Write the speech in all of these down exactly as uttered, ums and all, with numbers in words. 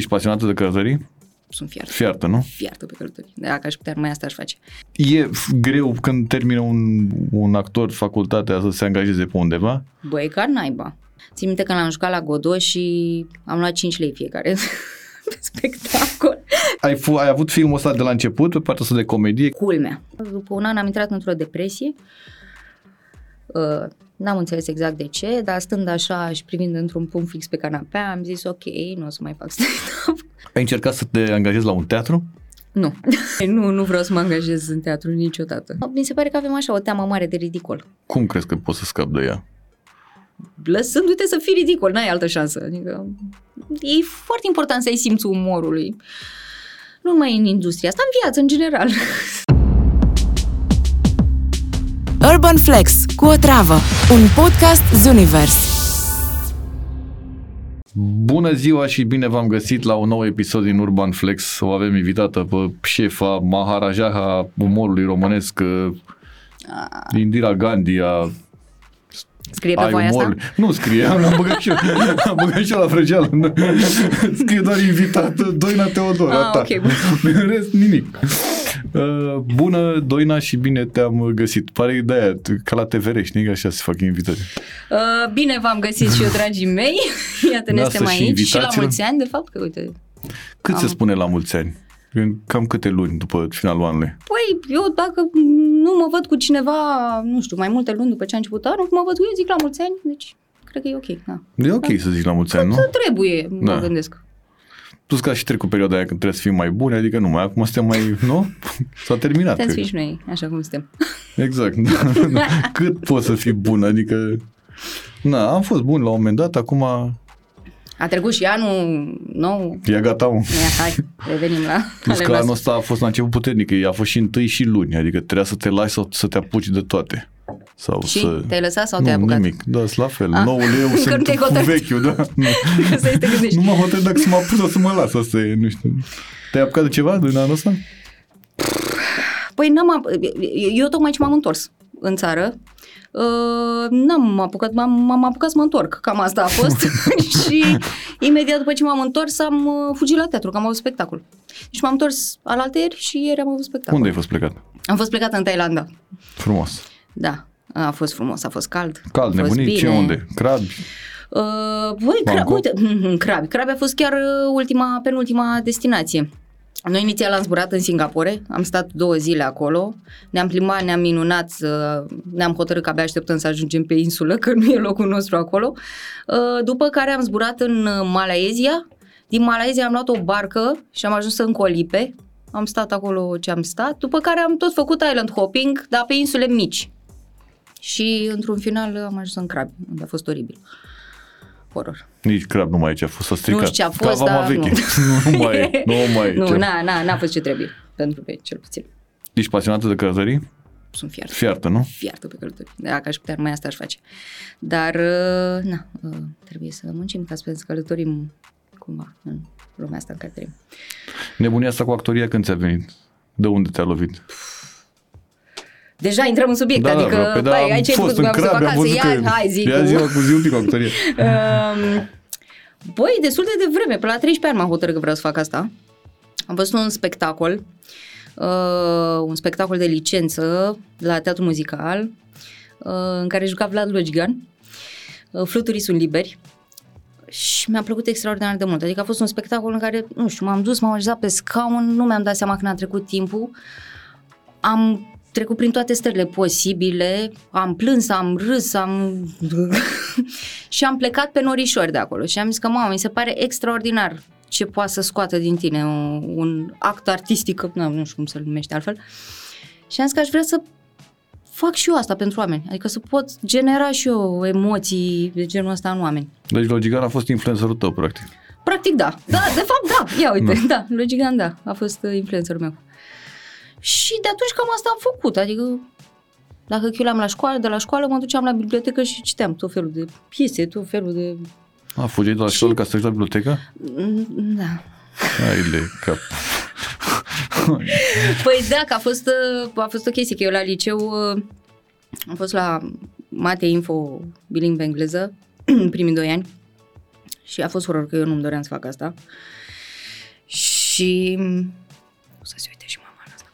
Ești pasionată de călătorii? Sunt fiartă. Fiartă, nu? Fiartă pe călătorii. Dacă aș putea, mai asta aș face. E greu când termină un, un actor facultatea să se angajeze pe undeva? Băi, car naiba. Țin minte că l-am jucat la Godot și am luat cinci lei fiecare pe spectacol. Ai, f- ai avut filmul ăsta de la început, pe partea asta de comedie? Culmea. După un an am intrat într-o depresie. Uh, n-am înțeles exact de ce, dar stând așa și privind într-un punct fix pe canapea, am zis ok, nu o să mai fac stand-up. Ai încercat să te angajezi la un teatru? Nu. nu, nu vreau să mă angajez în teatru niciodată. Mi se pare că avem așa o teamă mare de ridicol. Cum crezi că poți să scapi de ea? Lăsându-te să fii ridicol, n-ai altă șansă. Adică e foarte important să ai simțul umorului. Nu numai în industria asta, în viață, în general. Urban Flex cu Otravă, un podcast Zunivers. Bună ziua și bine v-am găsit la un nou episod din Urban Flex. O avem invitată pe șefa maharajaha umorului românesc, Indira Gandhi. Scrie pe voia asta? Nu scrie, am băgat și eu, am băgat și eu la frăgeală. Scrie doar invitată Doina Teodor. Ah, ta. Ok, bun. În rest, nimic. Uh, bună, Doina, și bine te-am găsit. Pare de-aia, ca la T V R, știi, așa se fac invitări. Uh, bine v-am găsit și eu, dragii mei. Iată, ne suntem aici invitația. Și la mulți ani, de fapt, că uite... Cât am... se spune la mulți ani? Cam câte luni după finalul anului? Păi, eu dacă nu mă văd cu cineva, nu știu, mai multe luni după ce a început anul, mă văd cu eu, zic la mulți ani, deci cred că e ok. Da. E ok da. Să zic la mulți ani, nu? Că trebuie, da. Mă gândesc. Plus că și trec cu perioada aia când trebuie să fim mai buni, adică nu mai, acum suntem mai, nu? S-a terminat. Trebuie să fim și noi, așa cum suntem. Exact. Cât poți să fii bun, adică, na, am fost bun la un moment dat, acum... A trecut și anul nou. E gata, mă. Hai, revenim la... Plus că anul ăsta a fost la început puternic, a fost și întâi și luni, adică trebuia să te lași sau să te apuci de toate. Sau și? Să... Te-ai lăsat sau nu, te-ai apucat? Nu, nimic, da, la fel, ah. nouă leu sunt cu vechiul, da. Nu, nu mă hotărât dacă să mă apuc sau să mă las, asta e, nu știu. Te-ai apucat de ceva din anul ăsta? Păi n-am... Eu tocmai ce m-am întors în țară. Uh, n-am apucat, m-am, m-am apucat să mă întorc, cam asta a fost. Și imediat după ce m-am întors am uh, fugit la teatru, că am avut spectacol. Și m-am întors alaltăieri și ieri am avut spectacol. Unde ai fost plecat? Am fost plecat în Thailanda. Frumos. Da, a fost frumos, a fost cald. Cald, nebunit, ce unde? Crabi? Uh, băi, cra- uite, Crabi. Crabi a fost chiar ultima, penultima destinație. Noi inițial am zburat în Singapore, am stat două zile acolo, ne-am plimbat, ne-am minunat, ne-am hotărât că abia așteptăm să ajungem pe insulă, că nu e locul nostru acolo. După care am zburat în Malaezia, din Malaezia am luat o barcă și am ajuns în Colipe, am stat acolo ce am stat, după care am tot făcut island hopping, dar pe insule mici. Și într-un final am ajuns în Krabi, unde a fost oribil. Horror. Nici Crab nu mai e ce a fost, s-a stricat. Nu știu ce a fost, Cava, dar veche. Nu. nu mai e, nu mai e. Nu, na, na, n-a fost ce trebuie, pentru pe cel puțin. Ești pasionată de călătorii? Sunt fiartă. Fiartă, nu? Fiartă pe călătorii. Dacă aș putea, mai asta aș face. Dar, na, trebuie să muncim ca să călătorim cumva în lumea asta în care trăim. Nebunia asta cu actoria când ți-a venit? De unde te-a lovit? Deja intrăm în subiect, da, adică, da, da, bai, aici ai făcut, am fost în vacanță, ia, hai, zi ia cu... Ia zi, zi un pic cu actorie. um, băi, destul de devreme, pe la treisprezece ani m-am hotărât că vreau să fac asta. Am văzut un spectacol, uh, un spectacol de licență la teatru muzical, uh, în care juca Vlad Logan, uh, Fluturii sunt liberi. Și mi-a plăcut extraordinar de mult, adică a fost un spectacol în care, nu știu, m-am dus, m-am așezat pe scaun, nu mi-am dat seama când a trecut timpul, am... trecut prin toate stările posibile, am plâns, am râs, am... și am plecat pe norișori de acolo și am zis că, mamă, mi se pare extraordinar ce poate să scoată din tine un, un act artistic, nu, nu știu cum se numește altfel, și am zis că aș vrea să fac și eu asta pentru oameni, adică să pot genera și eu emoții de genul ăsta în oameni. Deci Logigan a fost influencerul tău, practic. Practic, da. Da, de fapt, da. Ia uite, no. Da, Logigan, da, a fost influencerul meu. Și de atunci cam asta am făcut, adică dacă chiuleam la școală, de la școală mă duceam la bibliotecă și citeam tot felul de piese, tot felul de... A, fugeai de la și... școală ca să duci la bibliotecă? Da. Hai de cap. Păi da, că a fost, a fost o chestie, că eu la liceu am fost la Mate Info bilingvă engleză în primii doi ani și a fost horror că eu nu-mi doream să fac asta. Și... să se uite și mama la asta.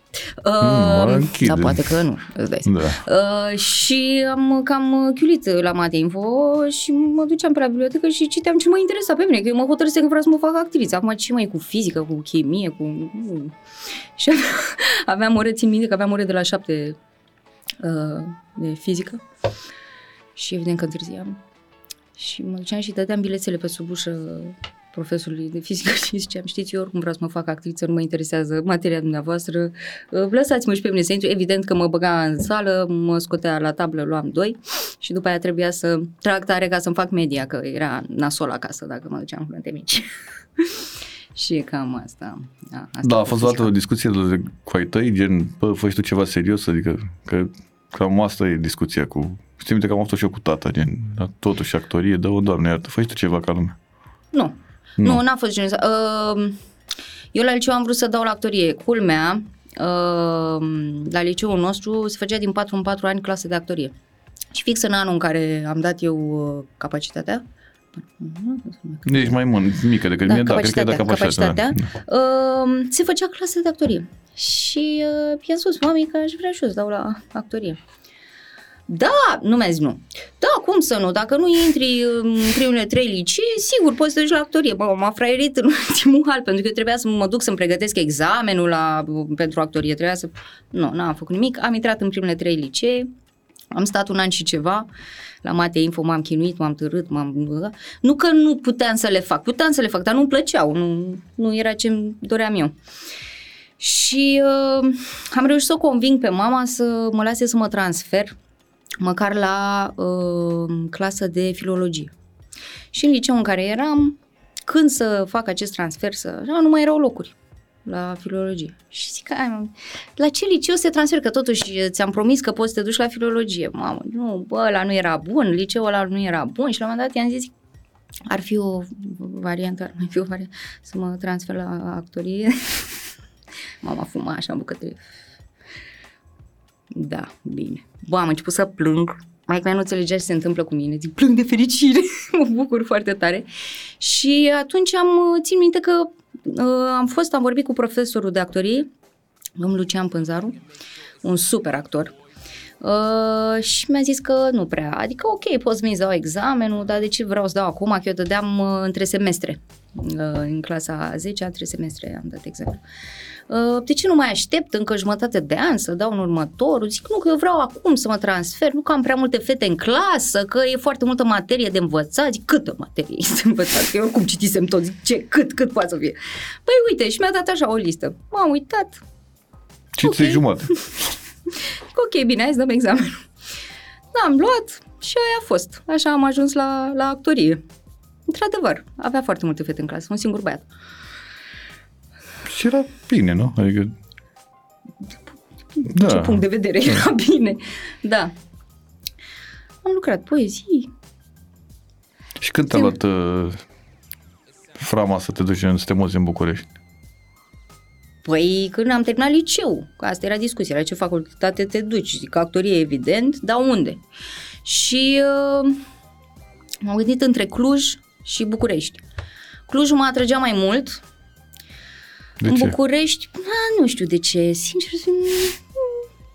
Uh, mm, sau poate că nu, îți dai seama. Da. Uh, și am cam chiulit la Mateinfo și mă duceam pe la bibliotecă și citeam ce mă interesa pe mine, că eu mă hotărâsem că vreau să mă fac actriță. Acum ce mai e cu fizică, cu chimie, cu... Uh. Și aveam ore, țin minte că aveam ore de la șapte uh, de fizică și evident că întârziam. Și mă duceam și dădeam bilețele pe sub ușă profesorului de fizică și ziceam, știți, eu oricum vreau să mă fac actriță, nu mă interesează materia dumneavoastră, lăsați-mă și pe mine să intru. Evident că mă băga în sală, mă scotea la tablă, luam doi și după aia trebuia să trag tare ca să-mi fac media, că era nasol acasă dacă mă duceam cu note mici. Și cam asta. Da, asta da a fost vreodată o discuție de, cu ai tăi, gen, bă, faci tu ceva serios? Adică, că cam asta e discuția cu... Știi minte că am avut-o și eu cu tata, gen, dar totuși actorie, dă-o, Doamne iartă, faci tu ceva ca lumea. Nu. Nu, nu n-a fost genul ăsta. Eu la liceu am vrut să dau la actorie. Culmea, la liceul nostru se făcea din patru în patru ani clasă de actorie. Și fix în anul în care am dat eu capacitatea, ești mai mult, mică decât da, mine, da, cred că e de capacitatea, capacitatea da. Se făcea clasă de actorie. Și i-am spus mamei că aș vrea și eu să dau la actorie. Da, nu mi-a zis nu. Da, cum să nu? Dacă nu intri în primele trei licee, sigur, poți să duci la actorie. Bă, m-a fraierit în ultimul hal, pentru că eu trebuia să mă duc să-mi pregătesc examenul la, pentru actorie. Trebuia să... Nu, n-am făcut nimic. Am intrat în primele trei licee, am stat un an și ceva, la Mateinfo m-am chinuit, m-am târât, m-am... Nu că nu puteam să le fac, puteam să le fac, dar nu-mi plăceau, nu, nu era ce-mi doream eu. Și uh, am reușit să o conving pe mama să mă lase să mă transfer măcar la uh, clasă de filologie. Și în liceu în care eram, când să fac acest transfer, să... nu mai erau locuri la filologie. Și zic, la ce liceu se transfer? Că totuși ți-am promis că poți să te duci la filologie. Mamă, nu, bă, ăla nu era bun, liceul ăla nu era bun. Și la un moment dat i-am zis, ar fi o variantă, ar mai fi o variantă să mă transfer la actorie. Mama fuma așa în bucătărie. Da, bine. Bă, am început să plâng. Mai că nu înțelegea ce se întâmplă cu mine. Zic, plâng de fericire. Mă bucur foarte tare. Și atunci am țin minte că uh, am fost, am vorbit cu profesorul de actorie, domnul Lucian Pânzaru, un super actor. Uh, și mi-a zis că nu prea. Adică, ok, pot să-mi dau examenul, dar de ce vreau să dau acum? Că eu dădeam uh, între semestre. Uh, în clasa a zecea, între semestre am dat examen. De ce nu mai aștept încă jumătate de an să dau în următorul? Zic, nu, că eu vreau acum să mă transfer, nu că am prea multe fete în clasă, că e foarte multă materie de învățat. Zic, câtă materie este învățat? Că eu oricum citisem tot, zic, ce, cât, cât poate să fie? Păi uite, și mi-a dat așa o listă. M-am uitat. cincizeci okay. Jumate. Ok, bine, hai să dăm examenul. L-am luat și aia a fost. Așa am ajuns la, la actorie. Într-adevăr, avea foarte multe fete în clasă, un singur băiat. Și era bine, nu? Adică... Da. Ce punct de vedere era bine. Da. Am lucrat poezii. Și când te-a luat uh, frama să te duci în, să te muți în București? Păi când am terminat liceu. Asta era discuția. La ce facultate te duci? Zic, actorie, evident. Dar unde? Și uh, m-am gândit între Cluj și București. Clujul mă atrăgea mai mult... De în ce? București, a, nu știu de ce, sincer,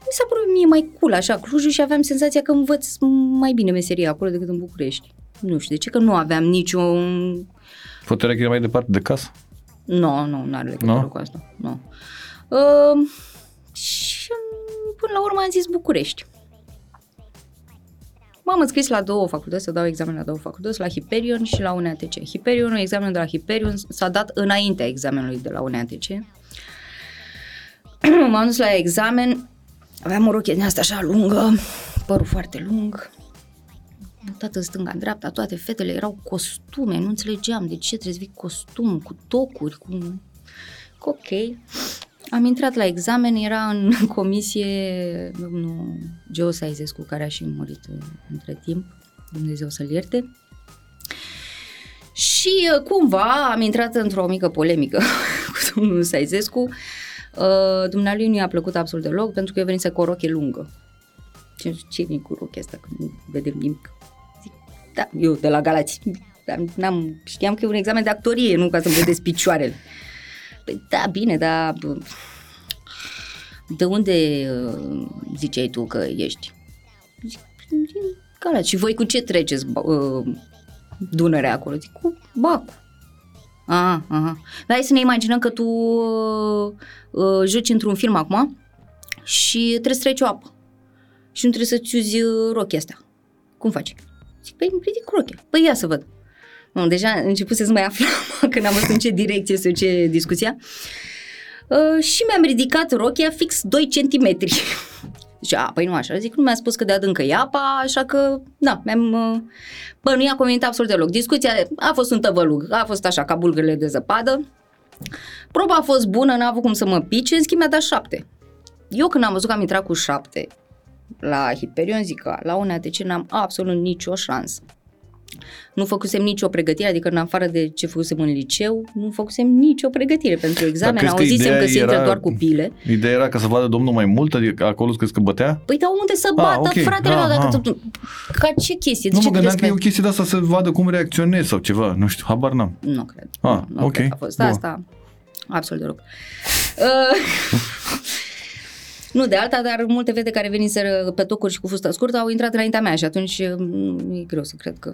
mi s-a părut mie mai cool așa Clujul și aveam senzația că învăț mai bine meseria acolo decât în București. Nu știu de ce, că nu aveam niciun... Puterea că e mai departe de casă? Nu, nu, n-are legătură no? cu asta. Nu. Uh, și până la urmă am zis București. M-am înscris la două facultăți, să dau examen la două facultăți, la Hiperion și la U N A T C. Hiperionul, examenul de la Hiperion s-a dat înaintea examenului de la U N A T C. M-am dus la examen, aveam o rochie din asta așa lungă, părul foarte lung, toată stânga, dreapta, toate fetele erau costume, nu înțelegeam de ce trebuie să fii costum, cu tocuri, cu... Ok. Am intrat la examen, era în comisie domnul Joe Saizescu, care a și murit între timp, Dumnezeu să-l ierte. Și cumva am intrat într-o mică polemică cu domnul Saizescu. Dumnealui nu i-a plăcut absolut deloc, pentru că eu venise cu o roche lungă. Ce vin cu rochea asta, că nu vedem nimic? Zic, da, eu de la Galați, dar n-am, știam că e un examen de actorie, nu ca să-mi vedeți picioarele. Păi da, bine, dar de unde ziceai tu că ești? Din Galați. Și voi cu ce treceți Dunărea acolo? Zic, cu bacul. Ah, aha. Dar hai să ne imaginăm că tu uh, joci într-un film acum și trebuie să treci o apă și nu trebuie să-ți uzi rochia asta. Cum faci? Zic, păi îmi ridic rochia. Păi ia să văd. Nu, deja început să-ți mai aflam când am văzut în ce direcție sau ce discuția. Uh, și mi-am ridicat rochia fix doi centimetri. Zice, a, păi nu așa. Zic, nu mi-a spus că de adâncă e apa, așa că, da, mi-am... Uh, bă, nu i-a convenit absolut deloc. Discuția a fost un tăvălug, a fost așa, ca bulgările de zăpadă. Proba a fost bună, n-a avut cum să mă pice, în schimb mi-a dat șapte. Eu când am văzut că am intrat cu șapte la Hiperion, zic că la U N A T C n-am absolut nicio șansă. Nu făcusem nicio pregătire, adică în afară de ce făcusem în liceu, nu făcusem nicio pregătire pentru examen, auzisem că se intră doar cu pile. Ideea era ca să vadă domnul mai mult, adică acolo crezi că bătea? Păi da, unde să bată, ah, okay. Fratele meu, dacă tot... Ca ce chestie? De nu ce mă gândeam că e o chestie de asta să vadă cum reacționezi sau ceva, nu știu, habar n-am. Nu cred, ah, nu, nu okay. Cred că a fost Bun. Asta, absolut deloc. Uh, Nu de alta, dar multe fete care veniseră pe tocuri și cu fusta scurtă au intrat înaintea mea și atunci e greu să cred că...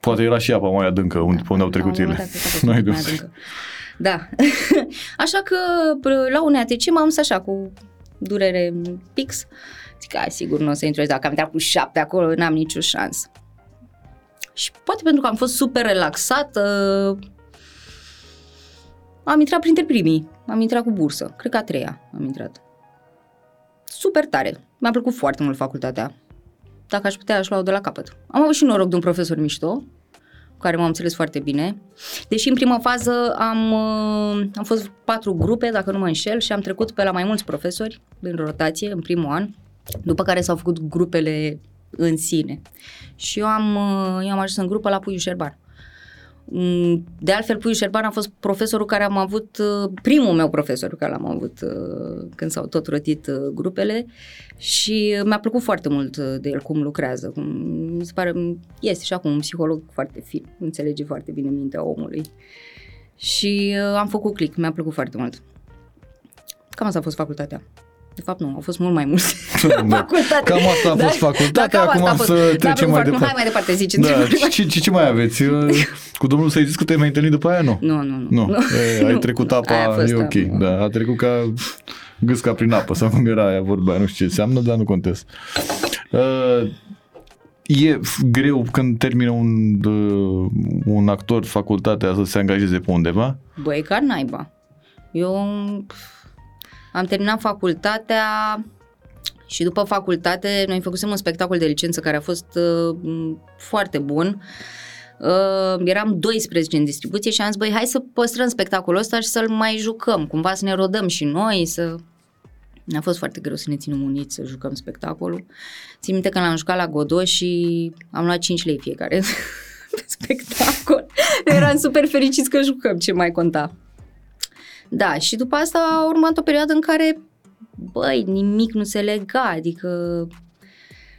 Poate era și apa mai adâncă, unde, da, unde au trecut ele. Mai adâncă. Da. Așa că la U N A T C m-am dus așa, cu durere pix. Zic, ai, sigur nu o să intru. Dacă am intrat cu șapte acolo, n-am nicio șansă. Și poate pentru că am fost super relaxată, am intrat printre primii. Am intrat cu bursă. Cred că a treia am intrat. Super tare. Mi-a plăcut foarte mult facultatea. Dacă aș putea, aș lua-o de la capăt. Am avut și noroc de un profesor mișto, cu care m-am înțeles foarte bine. Deși în prima fază am, am fost patru grupe, dacă nu mă înșel, și am trecut pe la mai mulți profesori în rotație, în primul an, după care s-au făcut grupele în sine. Și eu am, eu am ajuns în grupă la Puiu Șerban. De altfel, Puiu Șerban a fost profesorul care am avut, primul meu profesor care l-am avut când s-au tot rotit grupele și mi-a plăcut foarte mult de el cum lucrează. Cum, mi se pare, este și acum un psiholog foarte fin, înțelege foarte bine mintea omului și am făcut click, mi-a plăcut foarte mult. Cam asta a fost facultatea. De fapt nu, au fost mult mai mulți facultate. Cam asta a fost facultatea, da, acum fost, să trecem mai departe. Hai mai departe, zici. Da. Ce, ce, ce mai aveți? Cu domnul Saizescu te-ai mai întâlnit după aia? Nu, nu, nu. nu. nu. E, ai nu, trecut nu, apa, e ok. A, da, a trecut ca gâsca prin apă sau cum era aia vorba, nu știu ce înseamnă, dar nu contează. Uh, e greu când termină un, uh, un actor facultatea să se angajeze pe undeva? Băi, ca naiba. Eu... Am terminat facultatea și după facultate noi făcusem un spectacol de licență care a fost uh, foarte bun. Uh, eram doisprezece în distribuție și am zis, băi, hai să păstrăm spectacolul ăsta și să-l mai jucăm, cumva să ne rodăm și noi, să... A fost foarte greu să ne ținem uniți, să jucăm spectacolul. Țin minte că l-am jucat la Godot și am luat cinci lei fiecare pe spectacol. Eram super fericiți că jucăm, ce mai conta. Da, și după asta a urmat o perioadă în care, băi, nimic nu se lega, adică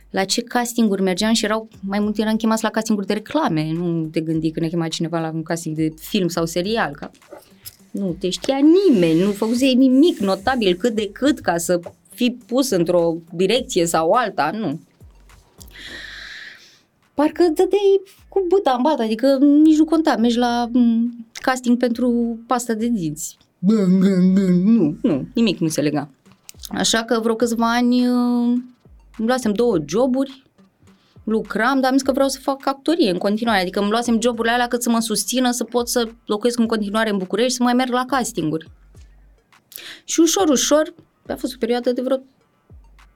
la ce casting-uri mergeam și erau, mai mult eram chemați la casting-uri de reclame, nu te gândi că ne chema cineva la un casting de film sau serial, că nu te știa nimeni, nu făcusei nimic notabil cât de cât ca să fii pus într-o direcție sau alta, nu. Parcă dădeai cu bâta în bata, adică nici nu conta, mergi la casting pentru pasta de dinți. Nu, nu, nimic nu se lega. Așa că vreo câțiva ani îmi luasem două joburi, lucram, dar am zis că vreau să fac actorie în continuare, adică îmi luasem joburile alea cât să mă susțină, să pot să locuiesc în continuare în București și să mai merg la castinguri. Și ușor, ușor, a fost o perioadă de vreo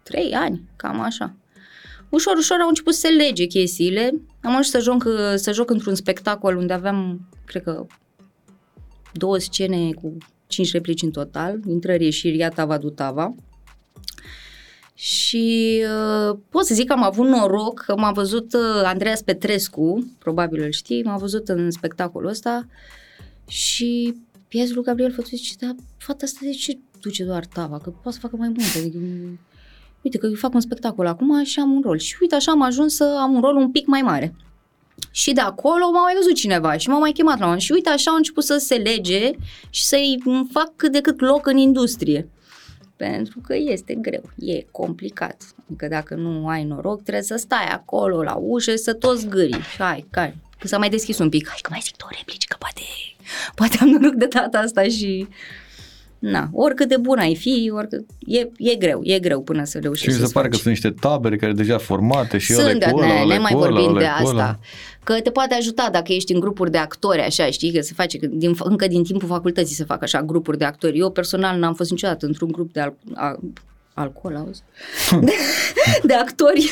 trei ani, cam așa. Ușor, ușor au început să se lege chestiile. Am ajuns să joc, să joc într-un spectacol unde aveam, cred că, două scene cu cinci replici în total, intrări, ieșiri, ia tava, du tava. Și uh, pot să zic că am avut noroc că m-a văzut uh, Andreea Petrescu, probabil îl știi, m-a văzut în spectacolul ăsta și piesa lui Gabriel Fătu zice, da, fata asta de ce duce doar tava? Că poate să facă mai mult, adică... Uite că eu fac un spectacol acum și am un rol. Și uite așa am ajuns să am un rol un pic mai mare. Și de acolo m-a mai văzut cineva și m-a mai chemat la un și uite așa au început să se lege și să-i fac cât de cât loc în industrie. Pentru că este greu, e complicat. Adică dacă nu ai noroc, trebuie să stai acolo la ușă și să tot zgârii. Hai, hai. Că s-a mai deschis un pic. Hai că mai zic două replici, că poate, poate am noroc de data asta și... Na, oricât de bun ai fi, oricât... e, e greu, e greu până să reușești să faci. Și mi se pare că sunt niște tabere care deja formate și sunt, ale cu ăla, ale cu ăla, de asta. Că te poate ajuta dacă ești în grupuri de actori, așa, știi, că se face, că din, încă din timpul facultății se fac așa grupuri de actori. Eu personal n-am fost niciodată într-un grup de al, a, alcool, auzi? de, de actori.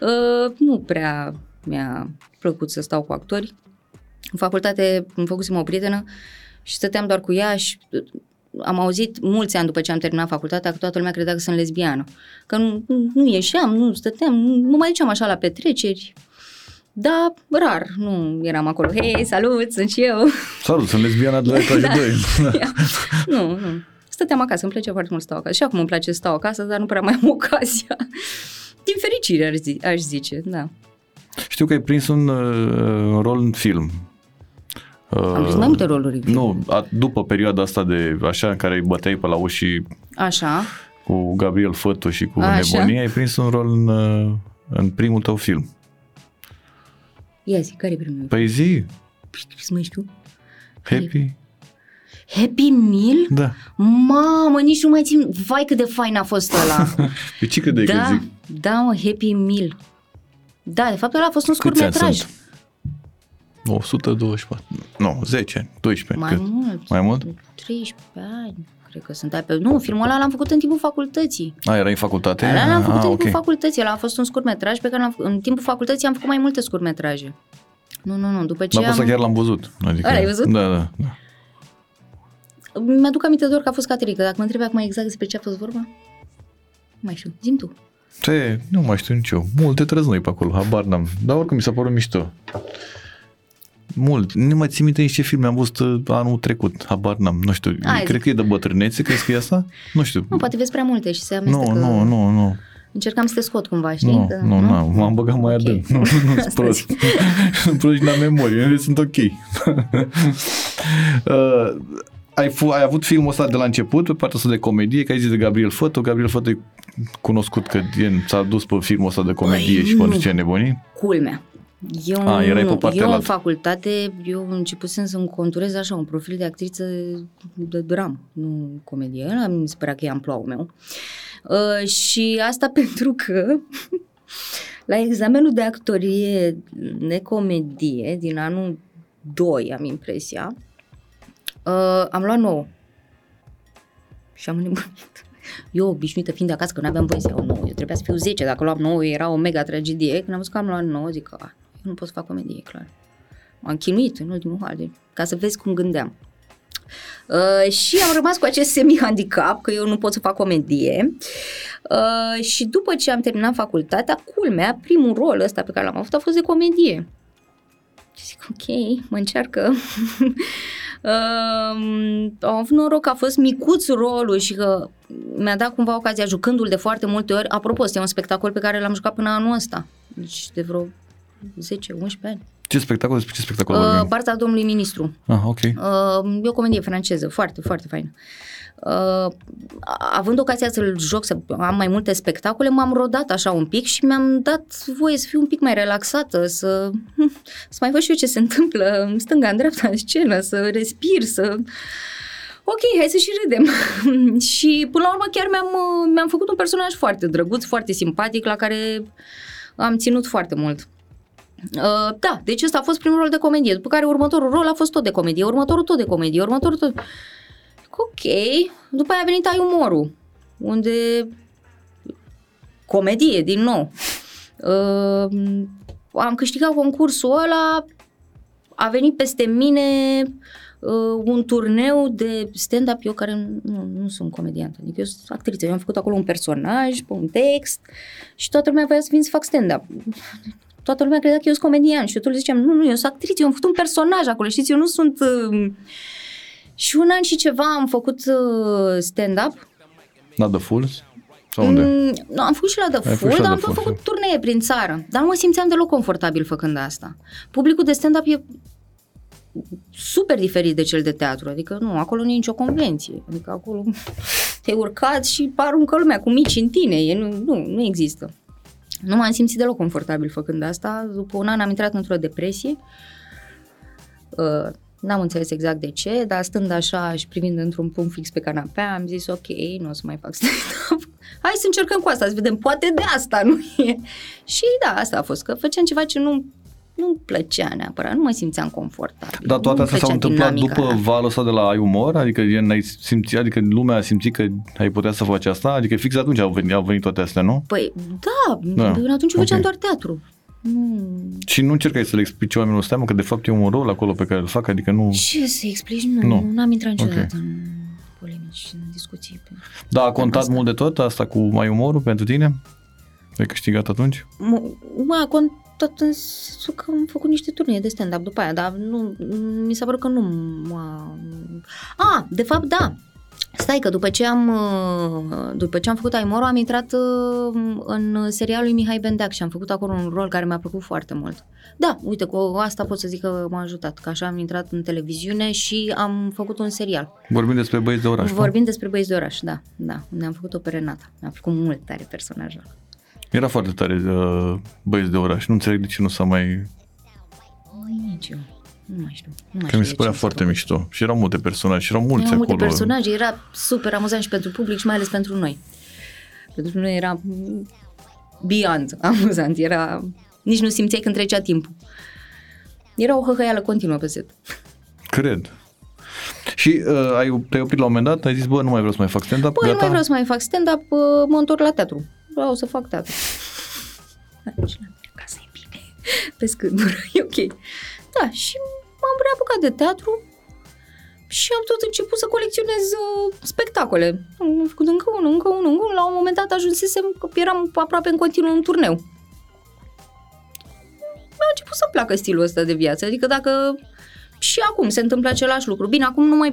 Uh, nu prea mi-a plăcut să stau cu actori. În facultate îmi făcusem o prietenă și stăteam doar cu ea și... Am auzit mulți ani după ce am terminat facultatea că toată lumea credea că sunt lesbiană. Că nu, nu ieșeam, nu stăteam, nu mai duceam așa la petreceri. Dar rar, nu eram acolo. Hei, salut, sunt și eu. Salut, sunt lesbiana de la etajul doi. Da. Nu, nu. Stăteam acasă, îmi place foarte mult să stau acasă. Și acum îmi place să stau acasă, dar nu prea mai am ocazia. Din fericire, aș zice, da. Știu că ai prins un uh, rol în film. Am prins mai multe roluri. Nu, a, după perioada asta de așa în care îi băteai pe la uși așa. Cu Gabriel Fătu și cu așa. Nebunia, ai prins un rol în, în primul tău film. Ia zi, care e primul? Păi zi. Să mai știu. Happy. Happy Meal? Da. Mamă, nici nu mai țin. Vai cât de fain a fost ăla. Pe ce credeai da, că zic? Da, mă, Happy Meal. Da, de fapt ăla a fost un scurtmetraj. o sută douăzeci și patru. Nu, zece, doisprezece. Mai cât? Mult. Mai mult? treisprezece ani. Cred că sunt pe... Nu, filmul ăla l-am făcut în timpul facultății. A, era în facultate? Ăla l-am făcut ah, în okay. timpul facultății. Ăla a fost un scurtmetraj pe care l-am... în timpul facultății am făcut mai multe scurtmetraje. Nu, nu, nu. După ce Dar am... pe asta chiar l-am văzut. Adică... L-ai văzut? Da, da, da. Mi-aduc aminte doar că a fost Caterica. Dacă mă întrebi acum exact despre ce a fost vorba, nu mai știu. Zi-mi tu. Ce? Nu mai știu nici eu. Multe trăznoi pe acolo. Habar n-am. Dar oricum mi s-a părut mișto. Mult. Nu mai țin minte nici ce filme am văzut anul trecut, habar n-am, nu știu. Hai, cred zic. Că e de bătrânețe, crezi că e asta? Nu știu. Nu, poate vezi prea multe și se amestecă. Nu, nu, nu, nu. Încercam să te scot cumva, știi? Nu, că, nu, nu, nu, m-am băgat mai okay. adânc. Nu, nu, nu, prost. Sunt proști la memorie, ele sunt ok. uh, ai, f- ai avut filmul ăsta de la început, pe partea asta de comedie, că ai zis de Gabriel Fătu. Gabriel Fătu e cunoscut că e, s-a dus pe filmul ăsta de comedie Băi, și pentru ce nebunii. Culmea. Eu, A, nu, eu în facultate, eu începusem să-mi conturez așa un profil de actriță de dramă, nu comedie. Ăla mi se părea că e amploaul meu. Uh, și asta pentru că la examenul de actorie de comedie din anul doi, am impresia, uh, am luat nouă și am înnebunit. Eu obișnuită fiind de acasă că nu aveam voie să iau nouă, eu trebuia să fiu zece, dacă luam nouă era o mega tragedie. Când am văzut că am luat nouă, zic că a, nu pot să fac comedie, clar. M-am chinuit în ultimul hal, deci, ca să vezi cum gândeam. Uh, și am rămas cu acest semi-handicap, că eu nu pot să fac comedie. Uh, și după ce am terminat facultatea, culmea, primul rol ăsta pe care l-am avut a fost de comedie. Și zic, ok, mă încearcă. Uh, am avut noroc că a fost micuț rolul și că mi-a dat cumva ocazia jucându-l de foarte multe ori. Apropo, este un spectacol pe care l-am jucat până anul ăsta, deci de vreo zece unsprezece ani. Ce spectacol? Despre ce spectacol uh, vorbim? Barta domnului ministru. Ah, okay. uh, E o comedie franceză, foarte, foarte faină. Uh, având ocazia să-l joc, să am mai multe spectacole, m-am rodat așa un pic și mi-am dat voie să fiu un pic mai relaxată, să, să mai văd și eu ce se întâmplă în stânga, în dreapta, în scenă, să respir, să... Ok, hai să și râdem. Și până la urmă chiar mi-am, mi-am făcut un personaj foarte drăguț, foarte simpatic, la care am ținut foarte mult. Uh, da, deci ăsta a fost primul rol de comedie, după care următorul rol a fost tot de comedie, următorul tot de comedie, următorul tot... Ok, după aia a venit iUmorul, unde comedie din nou. Uh, am câștigat concursul ăla, a venit peste mine uh, un turneu de stand-up, eu care nu, nu sunt comediantă, adică eu sunt actriță, eu am făcut acolo un personaj, un text și toată lumea voia să vin să fac stand-up. Toată lumea credea că eu sunt comedian și eu tot le ziceam, nu, nu, eu sunt actriță, eu am făcut un personaj acolo, știți, eu nu sunt... Uh... Și un an și ceva am făcut uh, stand-up. La The Fools? Sau unde? Mm, am făcut și la The Fools, dar am tot făcut turnee prin țară. Dar nu mă simțeam deloc confortabil făcând asta. Publicul de stand-up e super diferit de cel de teatru. Adică nu, acolo nu e nicio convenție. Adică acolo te-ai urcat și aruncă lumea cu mici în tine. E, nu, nu, nu există. Nu m-am simțit deloc confortabil făcând asta. După un an am intrat într-o depresie. Uh, N-am înțeles exact de ce, dar stând așa și privind într-un punct fix pe canapea, am zis ok, nu o să mai fac stand-up. Hai să încercăm cu asta, să vedem, poate de asta nu e. Și da, asta a fost, că făceam ceva ce nu nu-mi plăcea neapărat, nu mă simțeam confortabil. Dar toate astea s-au întâmplat după aia. Valul ăsta de la iUmor? Adică n-ai simțit, adică lumea a simțit că ai putea să faci asta? Adică fix atunci au venit, au venit toate astea, nu? Păi da, da. Atunci okay. Făceam doar teatru. Mm. Și nu încercai să le explici oamenilor ăsta, mă, că de fapt e un rol acolo pe care îl fac, adică nu... Ce să explici? Nu, nu. N-am intrat niciodată okay. în polemici, în discuții. Da, a contat asta. Mult de tot asta cu mai umorul pentru tine? Ai câștigat atunci? M-a contat în sensul că am făcut niște turnee de stand-up după aia, dar nu, mi s-a părut că nu m-a... A, de fapt da! Stai că după ce am după ce am făcut iUmor, am intrat în serialul lui Mihai Bendeac și am făcut acolo un rol care mi-a plăcut foarte mult. Da, uite, cu asta pot să zic că m-a ajutat, că așa am intrat în televiziune și am făcut un serial. Vorbim despre Băieți de oraș. Vorbim despre Băieți de oraș, da, da, unde am făcut o perenata. Mi-a plăcut mult tare personajul. Era foarte tare Băieți de oraș, nu înțeleg de ce nu s-a mai... Nici eu. Nu mai știu. Nu mai că mi se părea foarte spune. Mișto. Și erau multe personaje, și erau mulți erau acolo. Multe personaje, era super amuzant și pentru public și mai ales pentru noi. Pentru noi era beyond amuzant, era... Nici nu simțeai când trecea timpul. Era o hăhăială continuă pe set. Cred. Și uh, ai, te-ai oprit la un moment dat, ai zis, bă, nu mai vreau să mai fac stand-up, bă, gata? Nu mai vreau să mai fac stand-up, uh, mă întorc la teatru. Vreau să fac teatru. Aici la mine, acasă e bine. Pe scândură, e ok. Da, și m-am reapucat de teatru și am tot început să colecționez uh, spectacole. Am făcut încă unul, încă unul, încă unul. La un moment dat ajunsesem că eram aproape în continuu în turneu. Mi-a început să-mi placă stilul ăsta de viață. Adică dacă și acum se întâmplă același lucru. Bine, acum nu mai,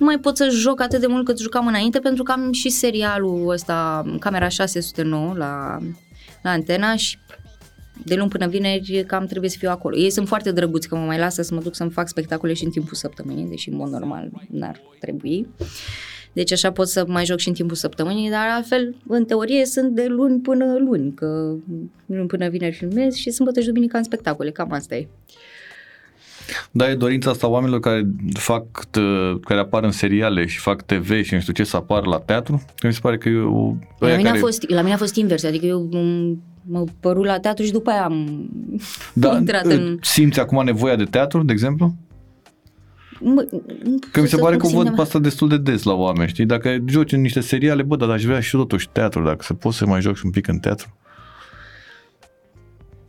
nu mai pot să joc atât de mult cât jucam înainte, pentru că am și serialul ăsta, Camera șase sute nouă la, la Antena și... De luni până vineri cam trebuie să fiu acolo. Ei sunt foarte drăguți că mă mai lasă să mă duc să-mi fac spectacole și în timpul săptămânii, deși în mod normal n-ar trebui. Deci așa pot să mai joc și în timpul săptămânii, dar altfel, în teorie, sunt de luni până luni, că luni până vineri filmez și sâmbătă și duminică în spectacole, cam asta e. Dar e dorința asta oamenilor care fac, care apar în seriale și fac T V și nu știu ce, să apară la teatru? Că mi se pare că eu... La mine, care... a fost, la mine a fost invers, adică eu... Mă păru la teatru și după aia am da, intrat în... Simți acum nevoia de teatru, de exemplu? Mă, că mi se pare că o văd pe asta destul de des la oameni, știi? Dacă joci în niște seriale, bă, dar aș vrea și totuși teatru, dacă se poți să mai joci un pic în teatru.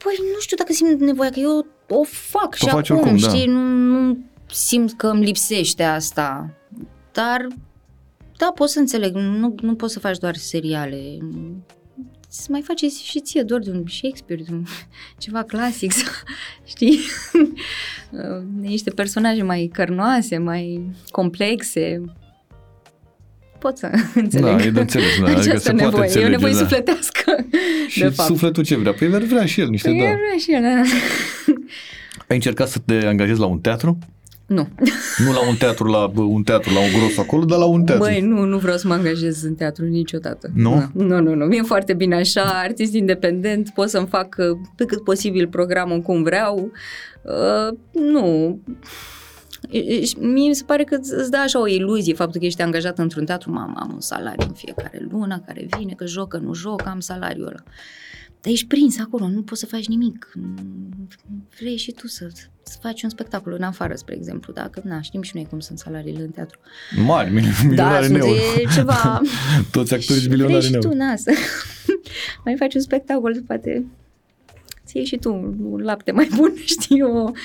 Păi nu știu dacă simt nevoia, că eu o fac o și acum, oricum, știi? Da. Nu, nu simt că îmi lipsește asta, dar da, pot să înțeleg, nu, nu poți să faci doar seriale... Să mai faci și ție doar de un Shakespeare, de un ceva clasic, sau, știi? Niște personaje mai cărnoase, mai complexe. Pot să înțeleg. Da, e de înțeles, da. Adică se nevoie. Poate înțelege, e o nevoie da. Sufletească, și de fapt. Sufletul ce vrea? Păi vrea și el niște, păi da. vrea și el, da. Ai încercat să te angajezi la un teatru? Nu. Nu la un teatru, la un teatru, la un gros acolo, dar la un teatru. Băi, nu, nu vreau să mă angajez în teatru niciodată. Nu? Nu, nu, nu. nu. Mi-e foarte bine așa, artist independent, pot să-mi fac pe cât posibil programul cum vreau. Uh, nu. Mie mi se pare că îți dă așa o iluzie faptul că ești angajat într-un teatru. Mamă, am un salariu în fiecare lună care vine, că joc, că nu joc, am salariul ăla. Dar ești prins acolo, nu poți să faci nimic. Vrei și tu să, să faci un spectacol în afară, spre exemplu, dacă na, știm și noi cum sunt salariile în teatru. Mari, milionare în euro. Da, sunt ceva. Toți actorii milionari în euro. Vrei și tu, na, să mai faci un spectacol, poate ți iei și tu un lapte mai bun, știi eu.